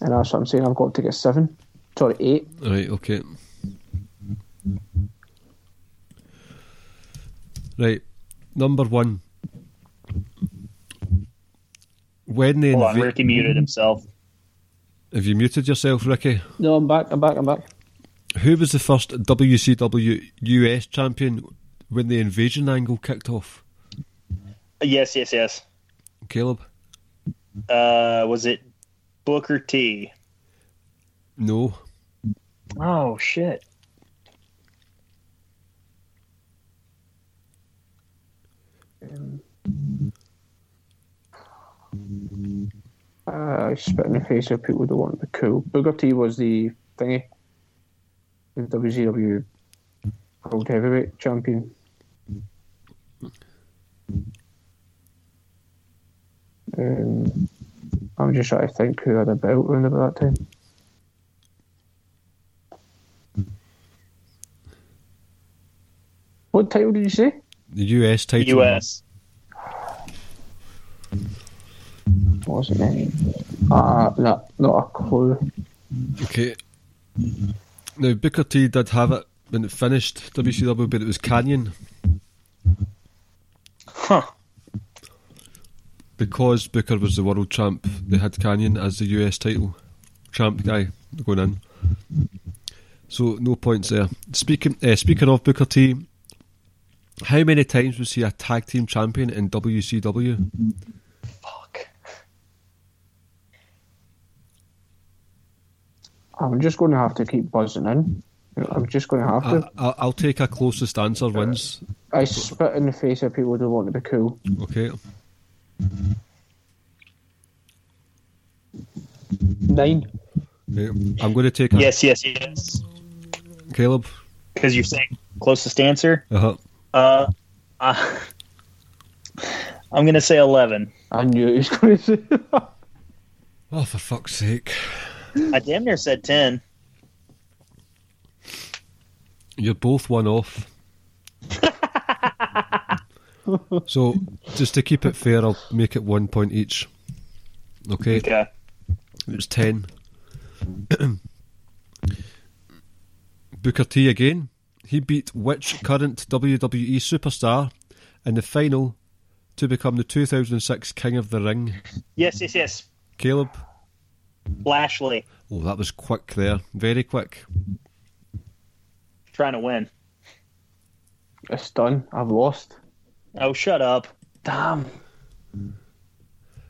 And that's what I'm saying. I've got to get 7. Sorry, 8. Right, okay. Right, number one. When they Hold on, Ricky muted himself. Have you muted yourself, Ricky? No, I'm back. Who was the first WCW US champion when the invasion angle kicked off? Yes. Caleb? Was it Booker T? No. Oh, shit. I spit in the face of people that want to be cool. Booker T was the thingy. The WCW World Heavyweight Champion. I'm just trying to think who had a belt around about that time. What title did you say? The US title. US. Wasn't it? No, not a clue. Okay. Now, Booker T did have it when it finished WCW, but it was Canyon. Huh. Because Booker was the world champ, they had Canyon as the US title champ guy going in. So no points there. Speaking of Booker T, how many times was he a tag team champion in WCW? Fuck. I'm just going to have to keep buzzing in. I'm just going to have to. I'll take a closest answer wins. I spit in the face of people who want to be cool. Okay. 9. Okay. I'm going to take a... Yes. Caleb? Because you're saying closest answer? Uh-huh. I'm going to say 11. I knew he was going to say that. Oh, for fuck's sake. I damn near said 10. You're both one off. So, just to keep it fair, I'll make it 1 point each. Okay. It was 10. Booker T again. He beat which current WWE superstar in the final to become the 2006 King of the Ring? Yes. Caleb? Lashley. Oh, that was quick there. Very quick. Trying to win. It's done. I've lost. Oh, shut up. Damn.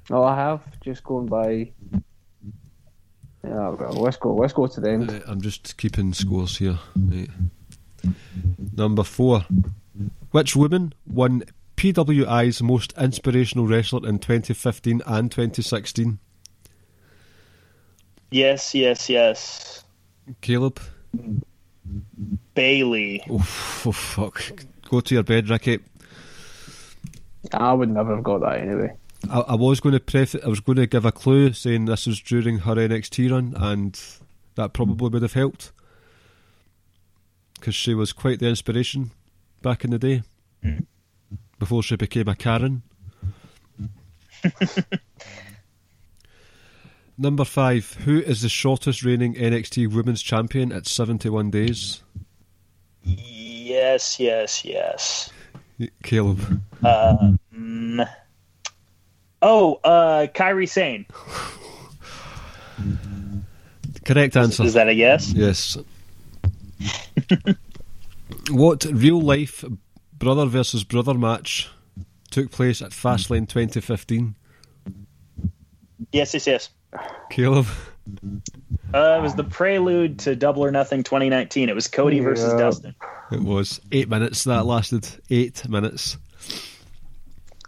Oh, I have. Just going by... Yeah, well, let's go to the end. I'm just keeping scores here. Right. Number 4. Which woman won PWI's Most Inspirational Wrestler in 2015 and 2016? Yes. Caleb? Bailey. Oh, fuck. Go to your bed, Ricky. I would never have got that anyway. I was going to give a clue saying this was during her NXT run, and that probably would have helped, because she was quite the inspiration back in the day. Mm. before she became a Karen. Number 5. Who is the shortest reigning NXT Women's Champion at 71 days? Yes. Caleb. Kairi Sane. Correct answer. Is that a yes? Yes. What real-life brother versus brother match took place at Fastlane 2015? Yes. Caleb? It was the prelude to Double or Nothing 2019. It was Cody versus Dustin. It was 8 minutes. That lasted 8 minutes.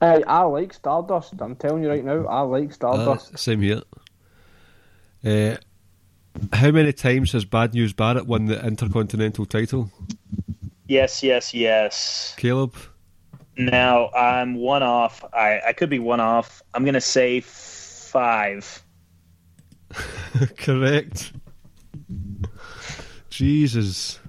I like Stardust. I'm telling you right now, I like Stardust. Same here. How many times has Bad News Barrett won the Intercontinental title? Yes. Caleb? Now, I'm one off. I could be one off. I'm going to say 5. Correct. Jesus.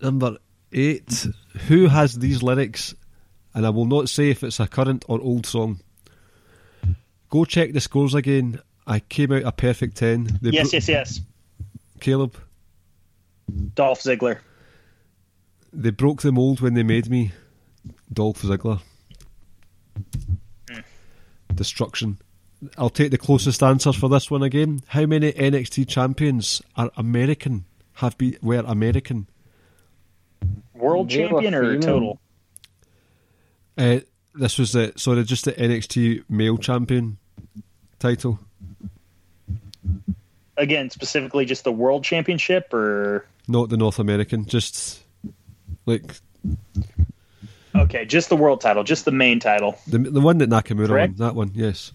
Number 8. Who has these lyrics? And I will not say if it's a current or old song. Go check the scores again. I came out a perfect 10. Yes. Caleb? Dolph Ziggler. They broke the mould when they made me. Dolph Ziggler. Destruction. I'll take the closest answer for this one again. How many NXT champions are American? Were American? World champion or total? This was just the NXT male champion title. Again, specifically just the world championship, or not the North American? Just like. Okay, just the world title, just the main title. The one that Nakamura won, that one, yes.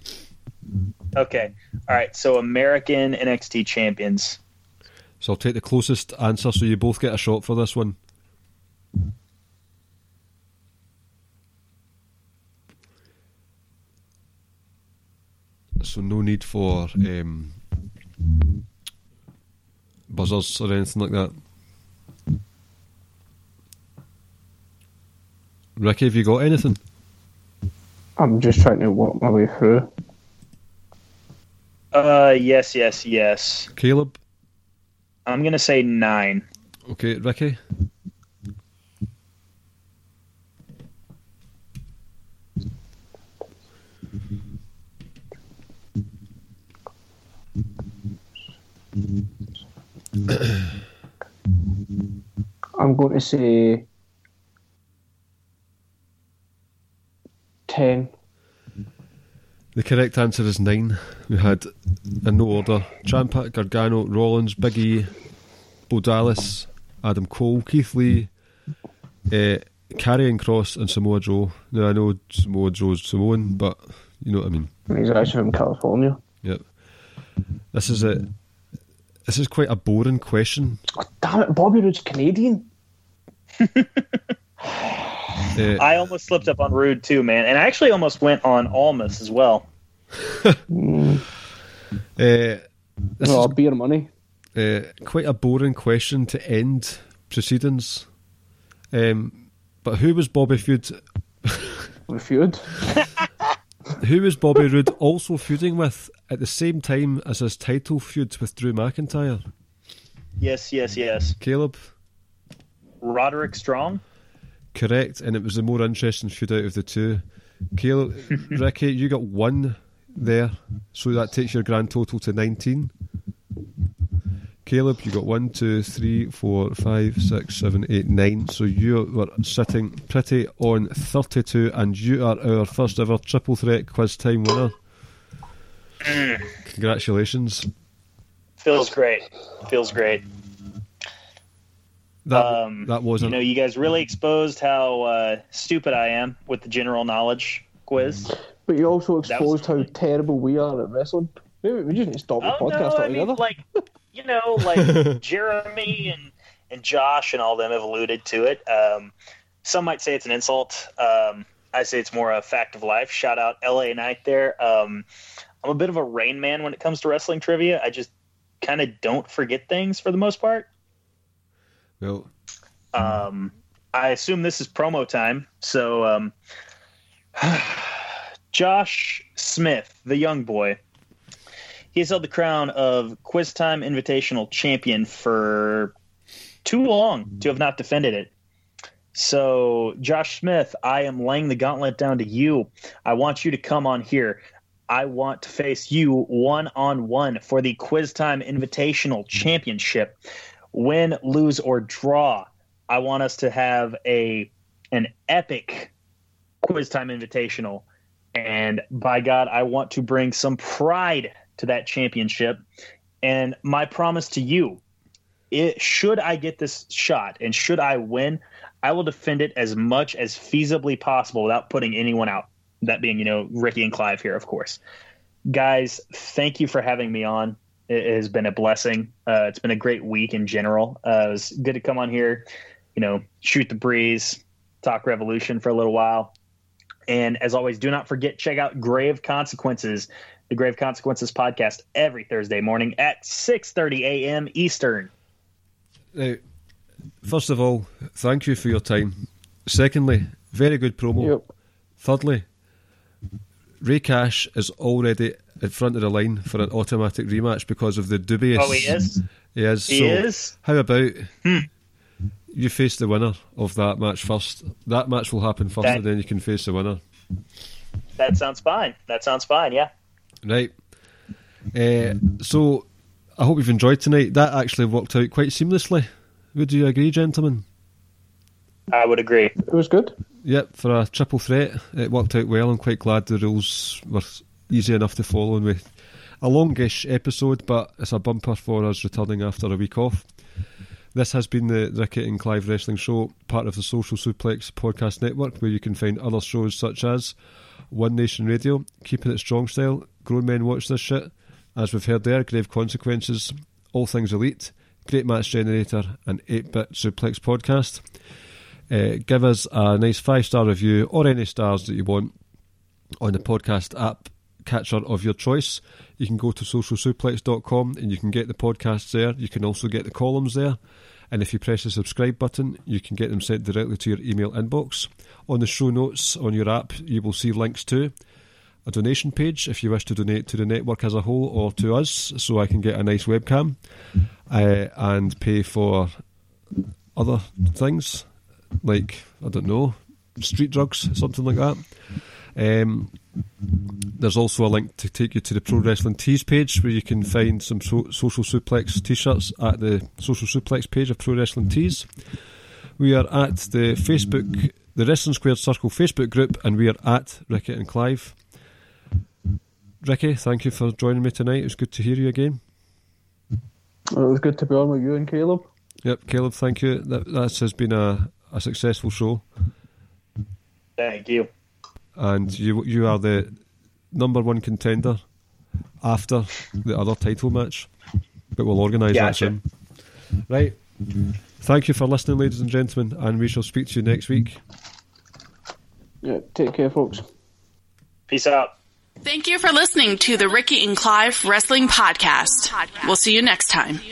Okay, all right, so American NXT champions. So I'll take the closest answer, so you both get a shot for this one. So no need for buzzers or anything like that. Ricky, have you got anything? I'm just trying to walk my way through. Yes. Caleb? I'm going to say 9. Okay, Ricky? I'm going to say 10. The correct answer is 9. We had, in no order, Ciampa, Gargano, Rollins, Big E, Bo Dallas, Adam Cole, Keith Lee, Karrion Kross and Samoa Joe. Now I know Samoa Joe's Samoan, but you know what I mean. He's actually from California. Yep. This is quite a boring question. Oh, damn it, Bobby Roode's Canadian. I almost slipped up on Rude too, man. And I actually almost went on Almas as well. Beer money. Quite a boring question to end proceedings. But who was Bobby Feud? Who was Bobby Roode also feuding with at the same time as his title feud with Drew McIntyre? Yes. Caleb? Roderick Strong? Correct, and it was the more interesting feud out of the two. Caleb, Ricky, you got 1 there, so that takes your grand total to 19. Caleb, you got 1, 2, 3, 4, 5, 6, 7, 8, 9. So you were sitting pretty on 32, and you are our first ever triple threat quiz time winner. Congratulations. Feels great. That wasn't. You know, you guys really exposed how stupid I am with the general knowledge quiz. But you also exposed how terrible we are at wrestling. Maybe we just need to stop the podcast altogether. Jeremy and Josh and all them have alluded to it. Some might say it's an insult. I say it's more a fact of life. Shout out LA Knight there. I'm a bit of a rain man when it comes to wrestling trivia. I just kind of don't forget things for the most part. Well, I assume this is promo time. So, Josh Smith, the young boy, he has held the crown of Quiz Time Invitational Champion for too long to have not defended it. So, Josh Smith, I am laying the gauntlet down to you. I want you to come on here. I want to face you one-on-one for the Quiz Time Invitational Championship. Win, lose, or draw. I want us to have an epic Quiz Time Invitational. And by God, I want to bring some pride to that championship. And my promise to you, should I get this shot and should I win, I will defend it as much as feasibly possible without putting anyone out. That being, Ricky and Clive here, of course. Guys, thank you for having me on. It has been a blessing. It's been a great week in general. It was good to come on here, shoot the breeze, talk Revolution for a little while. And as always, do not forget, check out Grave Consequences, the Grave Consequences podcast, every Thursday morning at 6:30 a.m. Eastern. First of all, thank you for your time. Secondly, very good promo. Yep. Thirdly, Ray Cash is already in front of the line for an automatic rematch because of the dubious. Oh, he is? He is. He is? How about you face the winner of that match first? That match will happen first, and then you can face the winner. That sounds fine. Yeah. Right. So, I hope you've enjoyed tonight. That actually worked out quite seamlessly. Would you agree, gentlemen? I would agree. It was good. Yep, for a triple threat, it worked out well. I'm quite glad the rules were easy enough to follow, and with a longish episode, but it's a bumper for us returning after a week off. This has been the Ricky and Clive Wrestling Show, part of the Social Suplex Podcast Network, where you can find other shows such as One Nation Radio, Keeping It Strong Style, Grown Men Watch This Shit, as we've heard there, Grave Consequences, All Things Elite, Great Match Generator, and 8-Bit Suplex Podcast. Give us a nice 5-star review or any stars that you want on the podcast app catcher of your choice. You can go to socialsuplex.com and you can get the podcasts there. You can also get the columns there. And if you press the subscribe button, you can get them sent directly to your email inbox. On the show notes on your app, you will see links to a donation page if you wish to donate to the network as a whole or to us, so I can get a nice webcam and pay for other things. Like, I don't know, street drugs, something like that. There's also a link to take you to the Pro Wrestling Tees page, where you can find some Social Suplex t-shirts at the Social Suplex page of Pro Wrestling Tees. We are at the Wrestling Squared Circle Facebook group, and we are at Ricky and Clive. Ricky, thank you for joining me tonight. It was good to hear you again. It was good to be on with you and Caleb. Yep, Caleb, thank you. That has been a successful show. Thank you. And you are the number one contender after the other title match, but we'll organise that soon. Right. Thank you for listening, ladies and gentlemen, and we shall speak to you next week. Yeah, take care, folks. Peace out. Thank you for listening to the Ricky and Clive Wrestling Podcast. We'll see you next time.